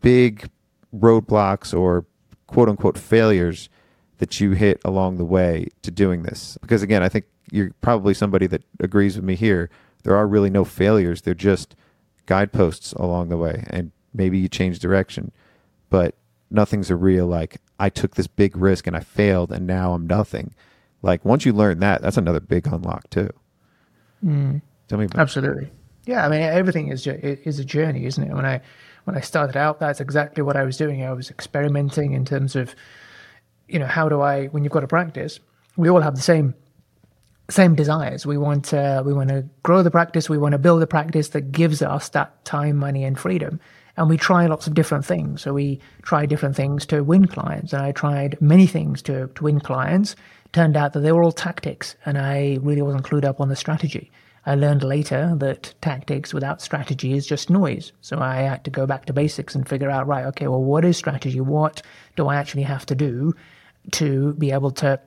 big roadblocks or quote unquote failures that you hit along the way to doing this. Because again, I think you're probably somebody that agrees with me here. There are really no failures. They're just guideposts along the way. And maybe you change direction, but nothing's a real, like, I took this big risk and I failed and now I'm nothing. Like, once you learn that, that's another big unlock too. Mm. Tell me about absolutely. That. Yeah, I mean, everything is a journey, isn't it? When I started out, that's exactly what I was doing. I was experimenting in terms of, how do I, when you've got a practice, we all have the same desires. We want to grow the practice. We want to build a practice that gives us that time, money, and freedom. And we try lots of different things. So we try different things to win clients. And I tried many things to win clients. Turned out that they were all tactics, and I really wasn't clued up on the strategy. I learned later that tactics without strategy is just noise. So I had to go back to basics and figure out, right, okay, well, what is strategy? What do I actually have to do to be able to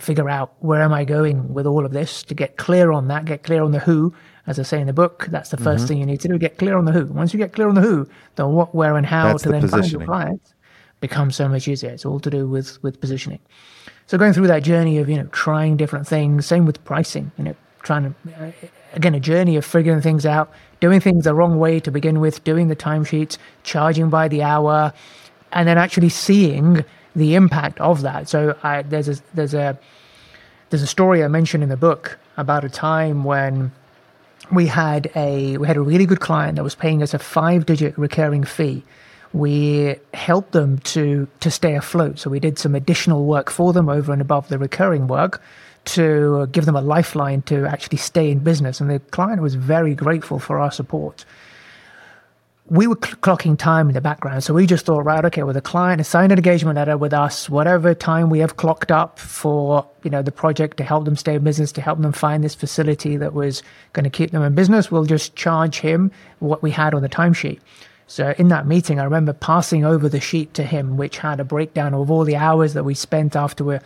figure out where am I going with all of this, to get clear on that, get clear on the who. As I say in the book, that's the first thing you need to do, get clear on the who. Once you get clear on the who, the what, where, and how to then find your clients becomes so much easier. It's all to do with positioning. So going through that journey of, trying different things, same with pricing, trying to, again, a journey of figuring things out, doing things the wrong way to begin with, doing the timesheets, charging by the hour, and then actually seeing the impact of that. So there's a story I mentioned in the book about a time when we had a really good client that was paying us a 5-digit recurring fee. We helped them to stay afloat. So we did some additional work for them over and above the recurring work to give them a lifeline to actually stay in business. And the client was very grateful for our support. We were clocking time in the background. So we just thought, right, okay, well, the client has signed an engagement letter with us, whatever time we have clocked up for, the project to help them stay in business, to help them find this facility that was going to keep them in business, we'll just charge him what we had on the timesheet. So in that meeting, I remember passing over the sheet to him, which had a breakdown of all the hours that we spent after we,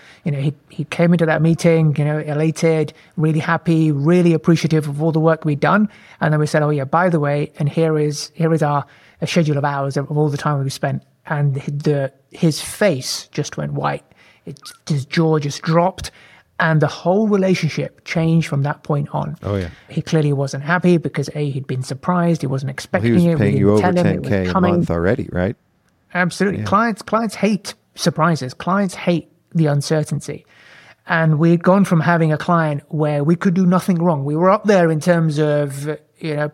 he came into that meeting, elated, really happy, really appreciative of all the work we'd done. And then we said, oh yeah, by the way, and here is our schedule of hours of all the time we spent. And his face just went white. His jaw just dropped. And the whole relationship changed from that point on. Oh yeah, he clearly wasn't happy because A, he'd been surprised, he wasn't expecting it. He was paying you over $10K a month already, right? Absolutely. Yeah. Clients hate surprises. Clients hate the uncertainty. And we'd gone from having a client where we could do nothing wrong. We were up there in terms of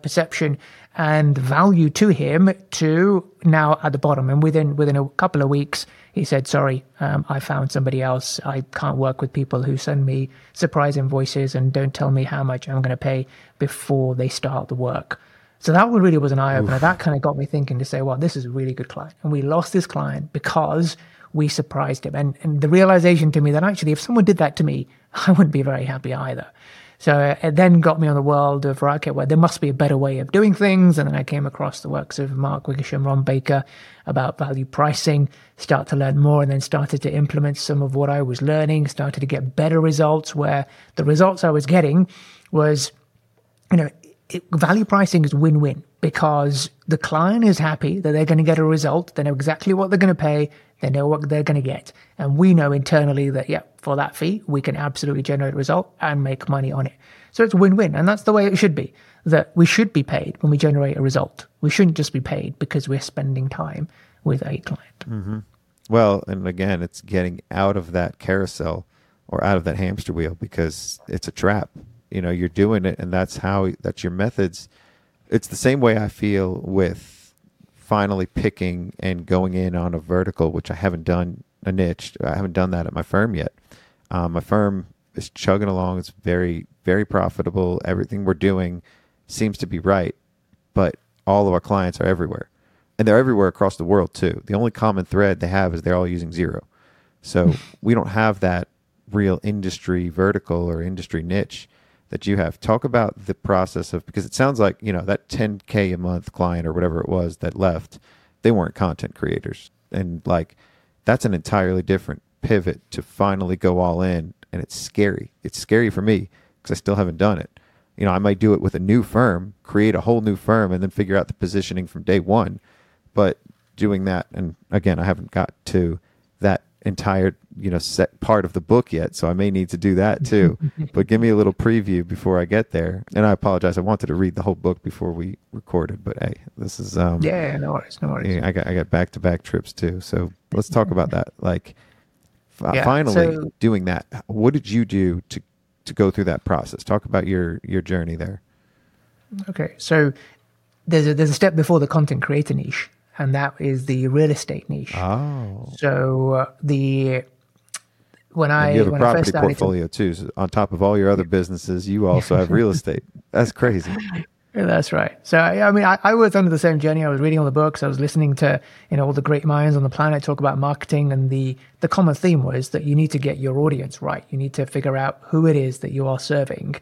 perception and value to him to now at the bottom. And within a couple of weeks, he said, sorry, I found somebody else. I can't work with people who send me surprise invoices and don't tell me how much I'm going to pay before they start the work. So that really was an eye-opener. Oof. That kind of got me thinking to say, well, this is a really good client. And we lost this client because we surprised him. And the realization to me that actually, if someone did that to me, I wouldn't be very happy either. So it then got me on the world of, okay, well, there must be a better way of doing things. And then I came across the works of Mark Wickersham, Ron Baker about value pricing, start to learn more, and then started to implement some of what I was learning, started to get better results where the results I was getting was, value pricing is win-win because the client is happy that they're going to get a result. They know exactly what they're going to pay. They know what they're going to get. And we know internally that, yeah, for that fee, we can absolutely generate a result and make money on it. So it's win-win. And that's the way it should be, that we should be paid when we generate a result. We shouldn't just be paid because we're spending time with a client. Mm-hmm. Well, and again, it's getting out of that carousel or out of that hamster wheel because it's a trap. You know, you're doing it and that's your methods. It's the same way I feel with finally picking and going in on a vertical, which I haven't done a niche. I haven't done that at my firm yet. My firm is chugging along. It's very, very profitable. Everything we're doing seems to be right, but all of our clients are everywhere and they're everywhere across the world too. The only common thread they have is they're all using Xero. So we don't have that real industry vertical or industry niche that you have. Talk about the process of, because it sounds like, you know, that $10K a month client or whatever it was that left, they weren't content creators. And like, that's an entirely different pivot to finally go all in. And it's scary. It's scary for me because I still haven't done it. You know, I might do it with a new firm, create a whole new firm and then figure out the positioning from day one. But doing that, and again, I haven't got to that entire, you know, set part of the book yet, so I may need to do that too. But give me a little preview before I get there. And I apologize, I wanted to read the whole book before we recorded, but hey, this is yeah, no worries. Yeah, I got back-to-back trips too, so let's talk about that. Like, doing that, what did you do to go through that process? Talk about your journey there. Okay, so there's a step before the content creator niche, and that is the real estate niche. Oh. So you have a property portfolio too. So on top of all your other businesses, you also have real estate. That's crazy. That's right. So I was under the same journey. I was reading all the books. I was listening to, you know, all the great minds on the planet talk about marketing, and the common theme was that you need to get your audience right. You need to figure out who it is that you are serving.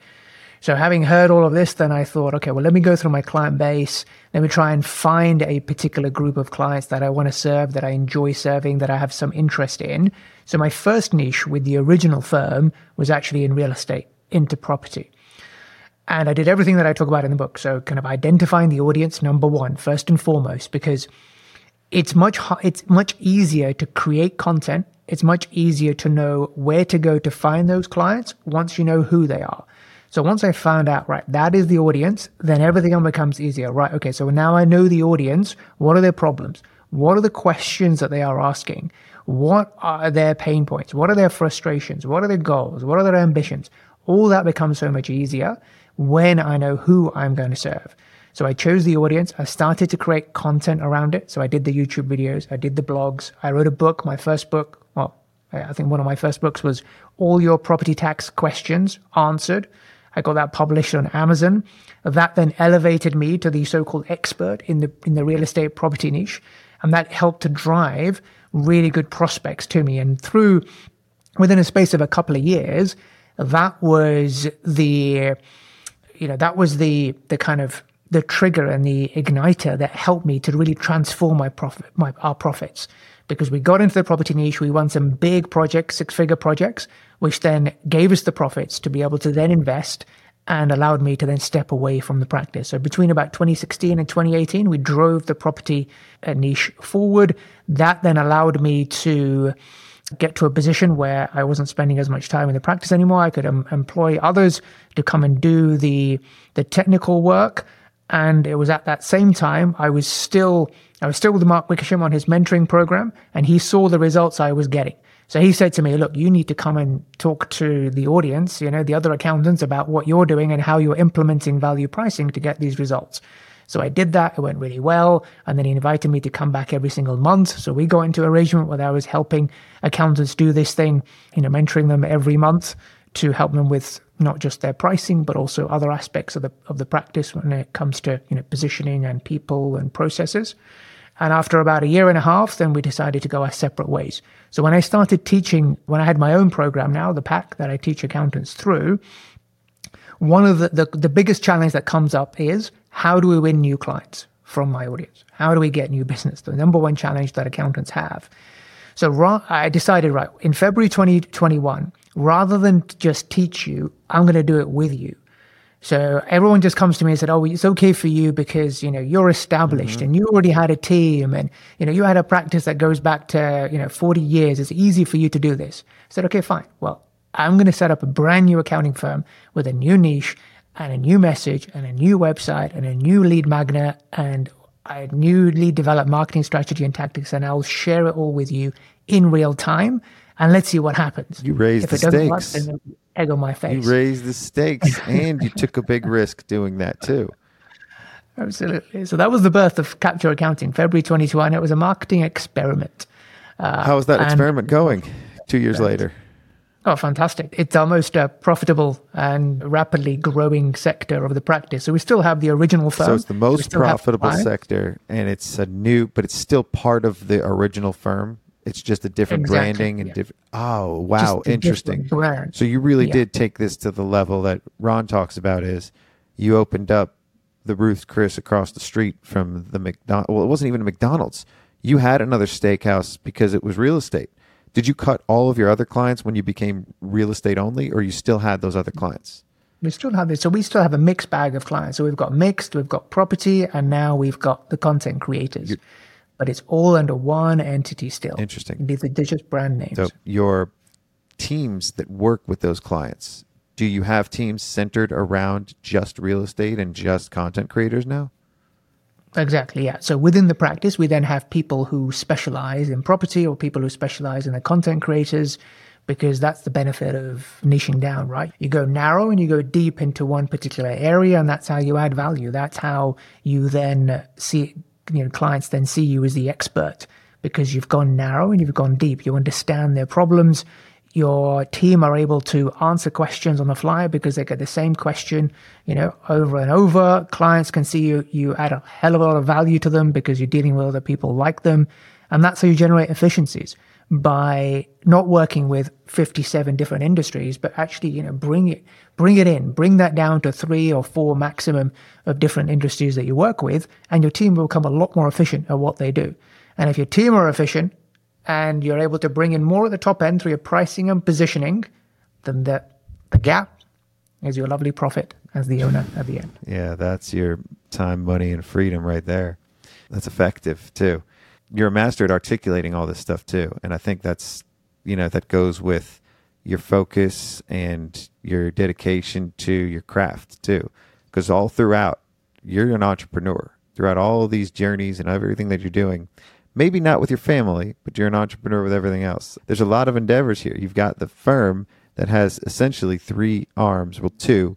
So having heard all of this, then I thought, okay, well, let me go through my client base. Let me try and find a particular group of clients that I want to serve, that I enjoy serving, that I have some interest in. So my first niche with the original firm was actually in real estate, into property. And I did everything that I talk about in the book. So kind of identifying the audience, number one, first and foremost, because it's much easier to create content. It's much easier to know where to go to find those clients once you know who they are. So once I found out, right, that is the audience, then everything else becomes easier. Right, okay, so now I know the audience. What are their problems? What are the questions that they are asking? What are their pain points? What are their frustrations? What are their goals? What are their ambitions? All that becomes so much easier when I know who I'm going to serve. So I chose the audience. I started to create content around it. So I did the YouTube videos. I did the blogs. I wrote a book, my first book. Well, I think one of my first books was All Your Property Tax Questions Answered. I got that published on Amazon. That then elevated me to the so-called expert in the real estate property niche. And that helped to drive really good prospects to me. And within a space of a couple of years, that was the kind of the trigger and the igniter that helped me to really transform our profits. Because we got into the property niche, we won some big projects, six-figure projects, which then gave us the profits to be able to then invest and allowed me to then step away from the practice. So between about 2016 and 2018, we drove the property niche forward. That then allowed me to get to a position where I wasn't spending as much time in the practice anymore. I could employ others to come and do the technical work. And it was at that same time, I was still with Mark Wickersham on his mentoring program, and he saw the results I was getting. So he said to me, look, you need to come and talk to the audience, you know, the other accountants about what you're doing and how you're implementing value pricing to get these results. So I did that. It went really well. And then he invited me to come back every single month. So we got into an arrangement where I was helping accountants do this thing, you know, mentoring them every month to help them with not just their pricing, but also other aspects of the practice when it comes to, you know, positioning and people and processes. And after about a year and a half, then we decided to go our separate ways. So when I started teaching, when I had my own program now, the pack that I teach accountants through, one of the biggest challenge that comes up is, how do we win new clients from my audience? How do we get new business? The number one challenge that accountants have. So I decided, right, in February 2021, rather than just teach you, I'm going to do it with you. So everyone just comes to me and said, oh, it's okay for you because, you're established and you already had a team and, you had a practice that goes back to, 40 years. It's easy for you to do this. I said, okay, fine. Well, I'm going to set up a brand new accounting firm with a new niche and a new message and a new website and a new lead magnet and a new lead developed marketing strategy and tactics. And I'll share it all with you in real time. And let's see what happens. You raised the stakes. If it doesn't work, then egg on my face. You raised the stakes and you took a big risk doing that too. Absolutely. So that was the birth of Capture Accounting, February 2021. It was a marketing experiment. How is that experiment going 2 years later? Oh, fantastic. It's our most profitable and rapidly growing sector of the practice. So we still have the original firm. So it's the most profitable sector and it's a new, but it's still part of the original firm. It's just a different branding and different. Oh, wow. Interesting. So you really did take this to the level that Ron talks about is you opened up the Ruth's Chris across the street from the McDonald's. Well, it wasn't even a McDonald's. You had another steakhouse because it was real estate. Did you cut all of your other clients when you became real estate only, or you still had those other clients? We still have this. So we still have a mixed bag of clients. So we've got mixed, we've got property, and now we've got the content creators. But it's all under one entity still. Interesting. They're just brand names. So your teams that work with those clients, do you have teams centered around just real estate and just content creators now? Exactly, yeah. So within the practice, we then have people who specialize in property or people who specialize in the content creators, because that's the benefit of niching down, right? You go narrow and you go deep into one particular area, and that's how you add value. That's how you then see clients then see you as the expert because you've gone narrow and you've gone deep. You understand their problems. Your team are able to answer questions on the fly because they get the same question, over and over. Clients can see you. You add a hell of a lot of value to them because you're dealing with other people like them. And that's how you generate efficiencies by not working with 57 different industries, but actually, bring that down to 3 or 4 maximum of different industries that you work with, and your team will become a lot more efficient at what they do. And if your team are efficient and you're able to bring in more at the top end through your pricing and positioning, then the gap is your lovely profit as the owner at the end. Yeah, that's your time, money, and freedom right there. That's effective too. You're a master at articulating all this stuff too. And I think that's, that goes with your focus and your dedication to your craft too. Because all throughout, you're an entrepreneur. Throughout all these journeys and everything that you're doing, maybe not with your family, but you're an entrepreneur with everything else. There's a lot of endeavors here. You've got the firm that has essentially 3 arms, well, 2.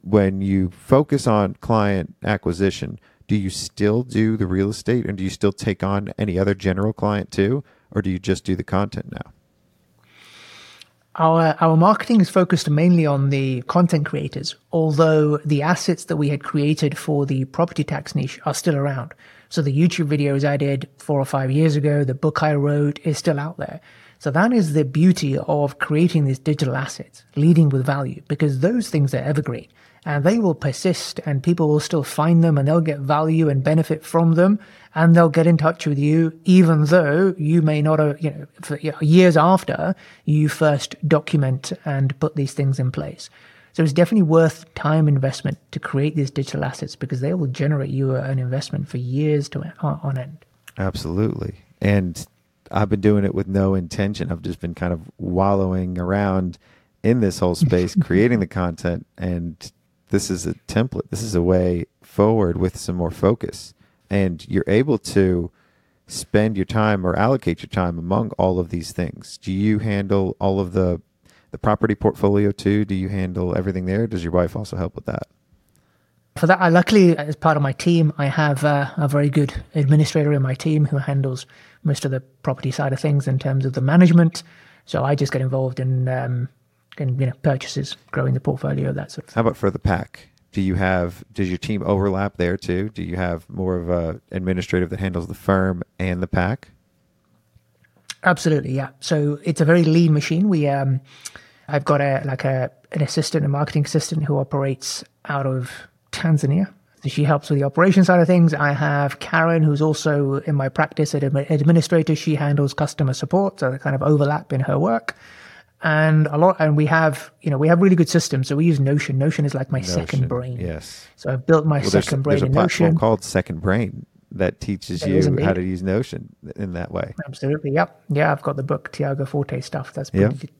When you focus on client acquisition, do you still do the real estate and do you still take on any other general client too? Or do you just do the content now? Our marketing is focused mainly on the content creators, although the assets that we had created for the property tax niche are still around. So the YouTube videos I did 4 or 5 years ago, the book I wrote is still out there. So that is the beauty of creating these digital assets, leading with value, because those things are evergreen and they will persist and people will still find them and they'll get value and benefit from them and they'll get in touch with you, even though you may not, for years after you first document and put these things in place. So it's definitely worth time investment to create these digital assets because they will generate you an investment for years on end. Absolutely. And I've been doing it with no intention. I've just been kind of wallowing around in this whole space, creating the content. And this is a template. This is a way forward with some more focus. And you're able to spend your time or allocate your time among all of these things. Do you handle all of the property portfolio too? Do you handle everything there? Does your wife also help with that? For that, I luckily, as part of my team, I have a very good administrator in my team who handles most of the property side of things in terms of the management. So I just get involved in purchases, growing the portfolio, that sort of thing. How about for the pack? Does your team overlap there too? Do you have more of an administrative that handles the firm and the pack? Absolutely, yeah. So it's a very lean machine. We I've got an assistant, a marketing assistant who operates out of Tanzania. She helps with the operation side of things. I have Karen, who's also in my practice an administrator. She handles customer support, so they kind of overlap in her work. And we have, we have really good systems. So we use Notion. Notion is like my second brain. Yes. So I've built my second brain in Notion. There's a platform called Second Brain that teaches you how to use Notion in that way. Absolutely. Yep. Yeah. I've got the book Tiago Forte stuff. That's pretty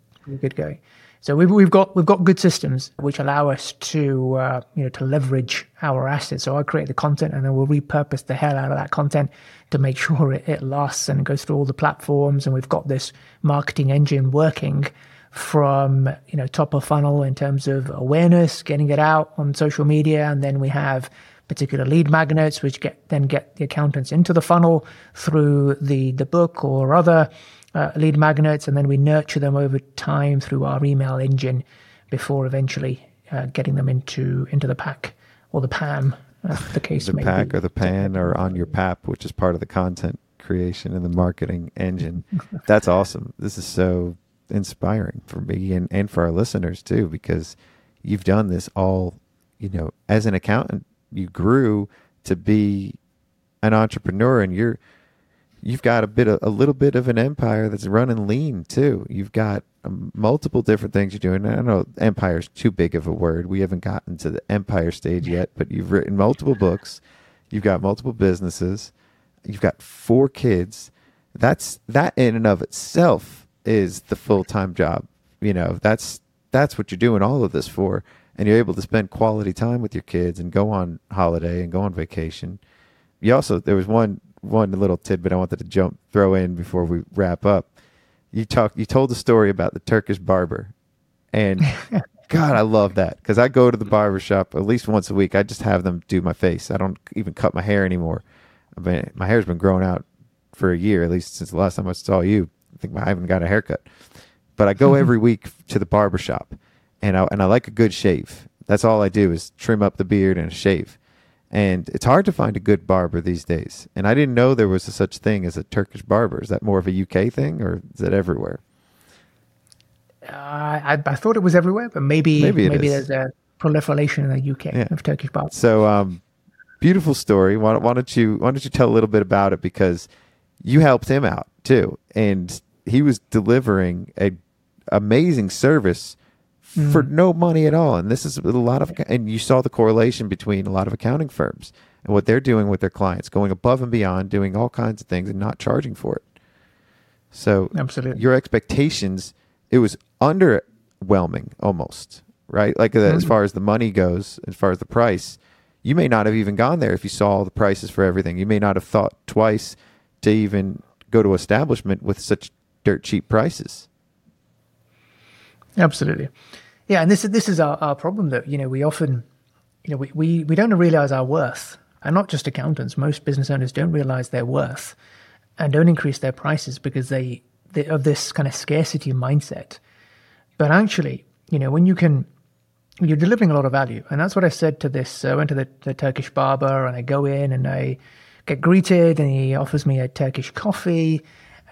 good going. So we've got good systems which allow us to to leverage our assets. So I create the content and then we'll repurpose the hell out of that content to make sure it lasts and goes through all the platforms. And we've got this marketing engine working from top of funnel in terms of awareness, getting it out on social media, and then we have particular lead magnets which get the accountants into the funnel through the book or other lead magnets, and then we nurture them over time through our email engine before eventually getting them into the pack or the PAM, as the case may be. The pack or the PAN or on your PAP, which is part of the content creation and the marketing engine. That's awesome. This is so inspiring for me and for our listeners too, because you've done this all, as an accountant, you grew to be an entrepreneur and you've got a little bit of an empire that's running lean too. You've got multiple different things you're doing. I don't know, empire's too big of a word. We haven't gotten to the empire stage yet, but you've written multiple books. You've got multiple businesses. You've got 4 kids. That in and of itself is the full-time job. That's what you're doing all of this for. And you're able to spend quality time with your kids and go on holiday and go on vacation. You also, there was one little tidbit I wanted to throw in before we wrap up. You told the story about the Turkish barber, and God, I love that, because I go to the barber shop at least once a week. I just have them do my face. I don't even cut my hair anymore. I mean, my hair's been growing out for a year, at least since the last time I saw you. I think I haven't got a haircut, but I go every week to the barber shop, and I like a good shave. That's all I do is trim up the beard and a shave. And it's hard to find a good barber these days. And I didn't know there was such thing as a Turkish barber. Is that more of a UK thing, or is it everywhere? I thought it was everywhere, but maybe there's a proliferation in the UK of Turkish barbers. So beautiful story. Why don't you tell a little bit about it, because you helped him out too, and he was delivering an amazing service for no money at all. And this is and you saw the correlation between a lot of accounting firms and what they're doing with their clients, going above and beyond, doing all kinds of things and not charging for it. So absolutely, your expectations, it was underwhelming almost, right? Like as far as the money goes, as far as the price, you may not have even gone there if you saw all the prices for everything. You may not have thought twice to even go to establishment with such dirt cheap prices. Absolutely. Yeah, and this is our problem, that we often we don't realize our worth. And not just accountants, most business owners don't realize their worth and don't increase their prices because they of this kind of scarcity mindset. But actually, you're delivering a lot of value. And that's what I said to this. I went to the Turkish barber, and I go in and I get greeted, and he offers me a Turkish coffee,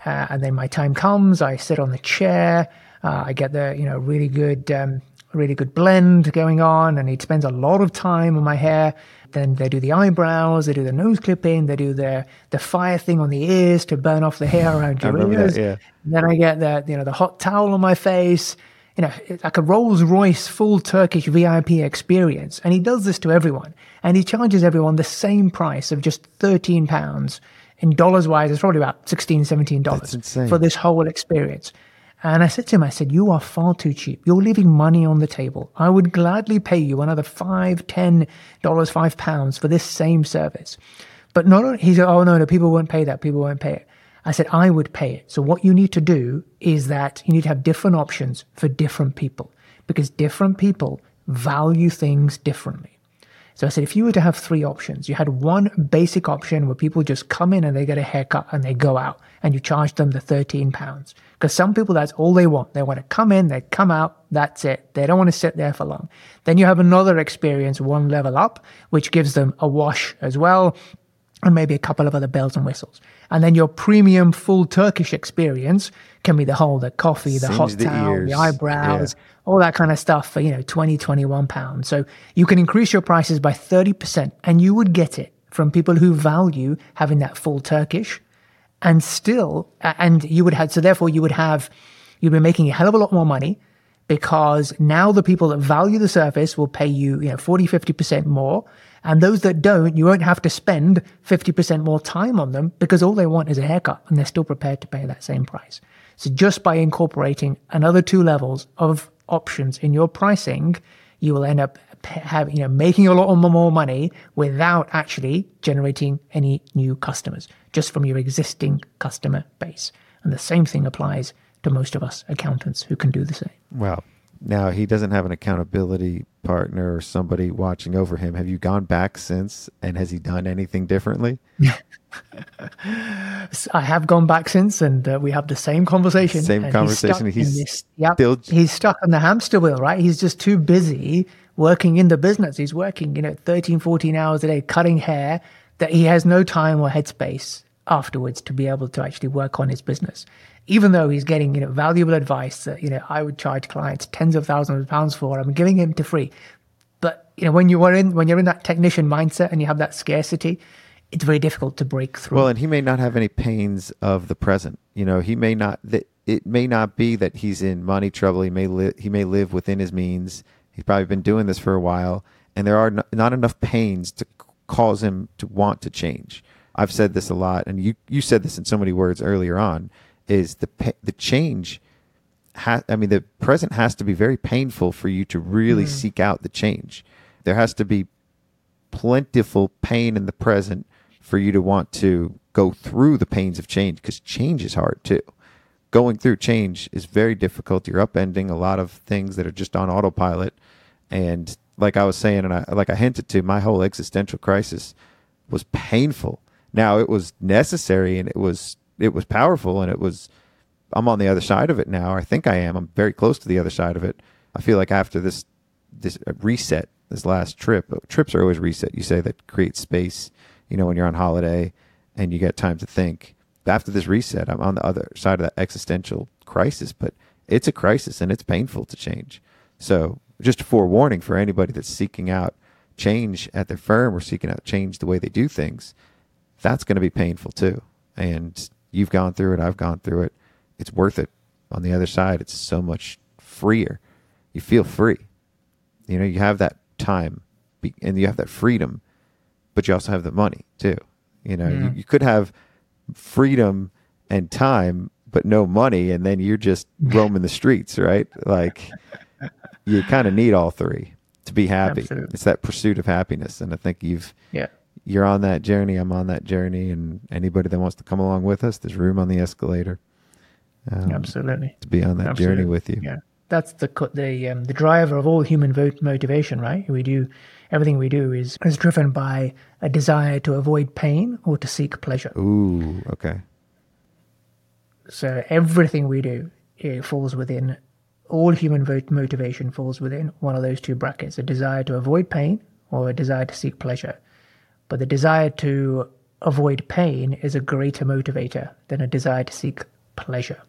and then my time comes. I sit on the chair. I get the really good blend going on, and he spends a lot of time on my hair. Then they do the eyebrows, they do the nose clipping, they do the fire thing on the ears to burn off the hair around your ears. That, yeah. Then I get the hot towel on my face. It's like a Rolls Royce full Turkish VIP experience. And he does this to everyone, and he charges everyone the same price of just £13. In dollars wise, it's probably about $16-17 for this whole experience. And I said to him, you are far too cheap. You're leaving money on the table. I would gladly pay you another $5, $10, £5 for this same service. But he said, oh, no, people won't pay that. People won't pay it. I said, I would pay it. So what you need to do is that you need to have different options for different people, because different people value things differently. So I said, if you were to have 3 options, you had one basic option where people just come in and they get a haircut and they go out, and you charge them the £13. Because some people, that's all they want. They want to come in, they come out, that's it. They don't want to sit there for long. Then you have another experience, one level up, which gives them a wash as well, and maybe a couple of other bells and whistles. And then your premium full Turkish experience can be the coffee, the hot towel, the eyebrows, all that kind of stuff for, £20, £21. So you can increase your prices by 30%, and you would get it from people who value having that full Turkish. And you would have you'll be making a hell of a lot more money, because now the people that value the service will pay you, 40, 50% more. And those that don't, you won't have to spend 50% more time on them, because all they want is a haircut and they're still prepared to pay that same price. So just by incorporating another two levels of options in your pricing, you will end up having, making a lot more money without actually generating any new customers, just from your existing customer base. And the same thing applies to most of us accountants who can do the same. Wow. Now, he doesn't have an accountability partner or somebody watching over him. Have you gone back since, and has he done anything differently? So I have gone back since, and we have the same conversation. He's stuck on the hamster wheel, right? He's just too busy working in the business. He's working, 13, 14 hours a day, cutting hair, that he has no time or headspace afterwards to be able to actually work on his business. Even though he's getting, valuable advice that, I would charge clients tens of thousands of pounds for, I'm giving him to free. But, when you're in that technician mindset and you have that scarcity, it's very difficult to break through. Well, and he may not have any pains of the present. It may not be that he's in money trouble. He may live within his means. He's probably been doing this for a while, and there are not enough pains to cause him to want to change. I've said this a lot, and you said this in so many words earlier on, is the change, the present has to be very painful for you to really seek out the change. There has to be plentiful pain in the present for you to want to go through the pains of change, because change is hard too. Going through change is very difficult. You're upending a lot of things that are just on autopilot. And like I was saying, and like I hinted to, my whole existential crisis was painful. Now, it was necessary, and it was powerful, and I'm on the other side of it now. I think I am. I'm very close to the other side of it. I feel like after this reset, this last trip, trips are always reset. You say that creates space, when you're on holiday and you get time to think. After this reset, I'm on the other side of that existential crisis, but it's a crisis and it's painful to change. So just a forewarning for anybody that's seeking out change at their firm or seeking out change the way they do things, that's going to be painful too. And you've gone through it. I've gone through it. It's worth it. On the other side, it's so much freer. You feel free. You have that time and you have that freedom, but you also have the money too. You could have freedom and time, but no money. And then you're just roaming the streets, right? Like, you kind of need all three to be happy. Absolutely. It's that pursuit of happiness. And I think you're on that journey. I'm on that journey. And anybody that wants to come along with us, there's room on the escalator. Absolutely. To be on that journey with you. Yeah. That's the driver of all human motivation, right? Everything we do is driven by a desire to avoid pain or to seek pleasure. Ooh, okay. So everything we do, all human motivation falls within one of those two brackets, a desire to avoid pain or a desire to seek pleasure. But the desire to avoid pain is a greater motivator than a desire to seek pleasure,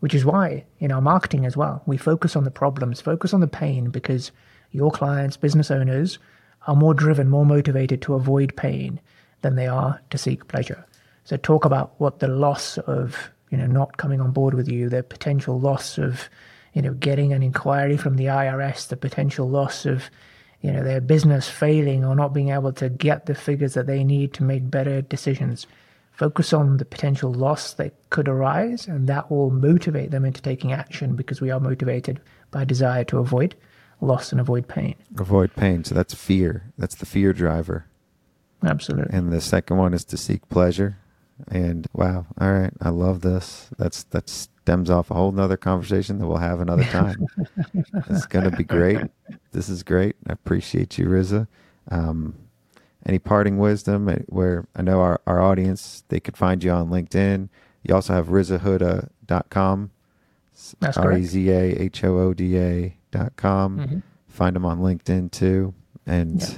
which is why in our marketing as well, we focus on the problems, focus on the pain, because your clients, business owners, are more driven, more motivated to avoid pain than they are to seek pleasure. So talk about what the loss of, not coming on board with you, the potential loss of, getting an inquiry from the IRS, the potential loss of, their business failing or not being able to get the figures that they need to make better decisions. Focus on the potential loss that could arise, and that will motivate them into taking action, because we are motivated by desire to avoid loss and avoid pain. Avoid pain. So that's fear. That's the fear driver. Absolutely. And the second one is to seek pleasure. And wow. All right. I love this. That stems off a whole nother conversation that we'll have another time. It's going to be great. This is great. I appreciate you, Reza. Any parting wisdom where I know our audience, they could find you on LinkedIn. You also have rezahooda.com. That's correct. rezahooda.com. Mm-hmm. Find them on LinkedIn too. And yeah.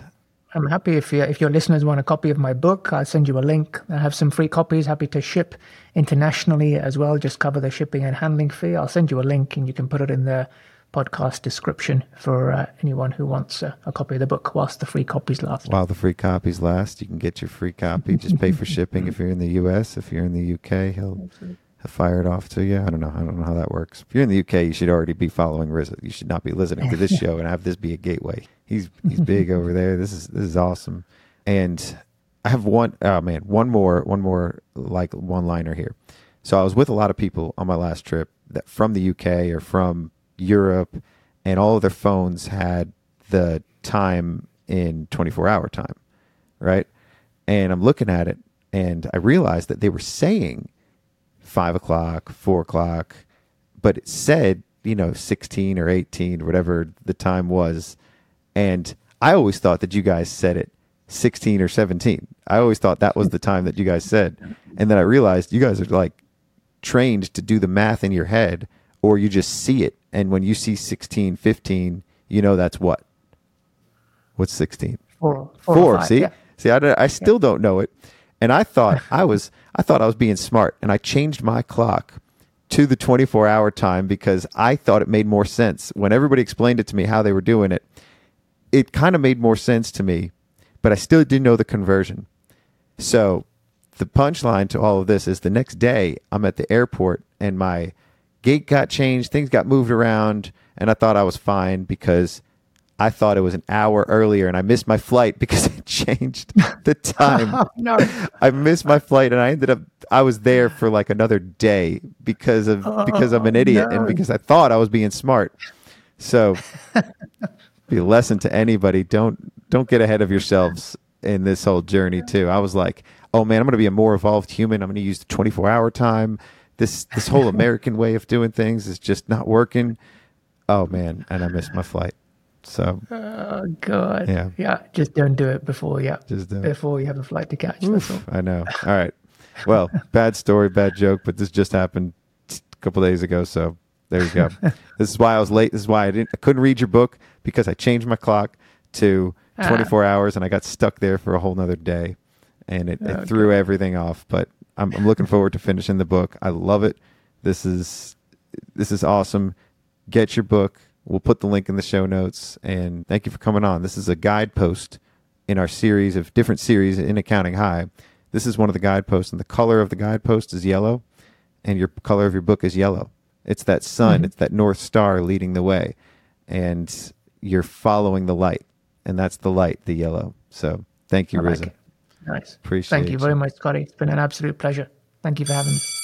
I'm happy if your listeners want a copy of my book, I'll send you a link. I have some free copies. Happy to ship internationally as well. Just cover the shipping and handling fee. I'll send you a link and you can put it in the podcast description for anyone who wants a copy of the book whilst the free copies last. While the free copies last, you can get your free copy. Just pay for shipping if you're in the US. If you're in the UK, he'll have fired off to you. I don't know how that works. If you're in the UK, you should already be following Reza. You should not be listening to this show and have this be a gateway. He's big over there. This is awesome. And I have one more like one-liner here. So I was with a lot of people on my last trip that from the UK or from Europe, and all of their phones had the time in 24-hour time, right? And I'm looking at it, and I realized that they were saying 5 o'clock, 4 o'clock, but it said, 16 or 18, whatever the time was. And I always thought that you guys said it 16 or 17. I always thought that was the time that you guys said. And then I realized you guys are like trained to do the math in your head, or you just see it. And when you see 16, 15, you know that's what? What's 16? Four. Five, see? Yeah. See, I still don't know it. And I thought I was being smart, and I changed my clock to the 24-hour time because I thought it made more sense. When everybody explained it to me how they were doing it, it kind of made more sense to me, but I still didn't know the conversion. So the punchline to all of this is the next day I'm at the airport and my gate got changed, things got moved around, and I thought I was fine because I thought it was an hour earlier, and I missed my flight because it changed the time. Oh, no. I missed my flight, and I was there for like another day because I'm an idiot and because I thought I was being smart. So be a lesson to anybody. Don't get ahead of yourselves in this whole journey too. I was like, oh man, I'm going to be a more evolved human. I'm going to use the 24-hour time. This whole American way of doing things is just not working. Oh man, and I missed my flight. So, oh god, yeah. Just don't do it before, before you have a flight to catch. That's all. I know. All right. Well, bad story, bad joke, but this just happened a couple days ago. So there you go. This is why I was late. This is why I couldn't read your book because I changed my clock to 24 hours and I got stuck there for a whole nother day, and it threw everything off. But I'm looking forward to finishing the book. I love it. This is awesome. Get your book. We'll put the link in the show notes, and thank you for coming on. This is a guidepost in our series of different series in Accounting High. This is one of the guideposts, and the color of the guidepost is yellow, and your color of your book is yellow. It's that sun, It's that North Star leading the way, and you're following the light, and that's the light, the yellow. So thank you, Reza. Nice. Appreciate it. Thank you very much, Scotty. It's been an absolute pleasure. Thank you for having me.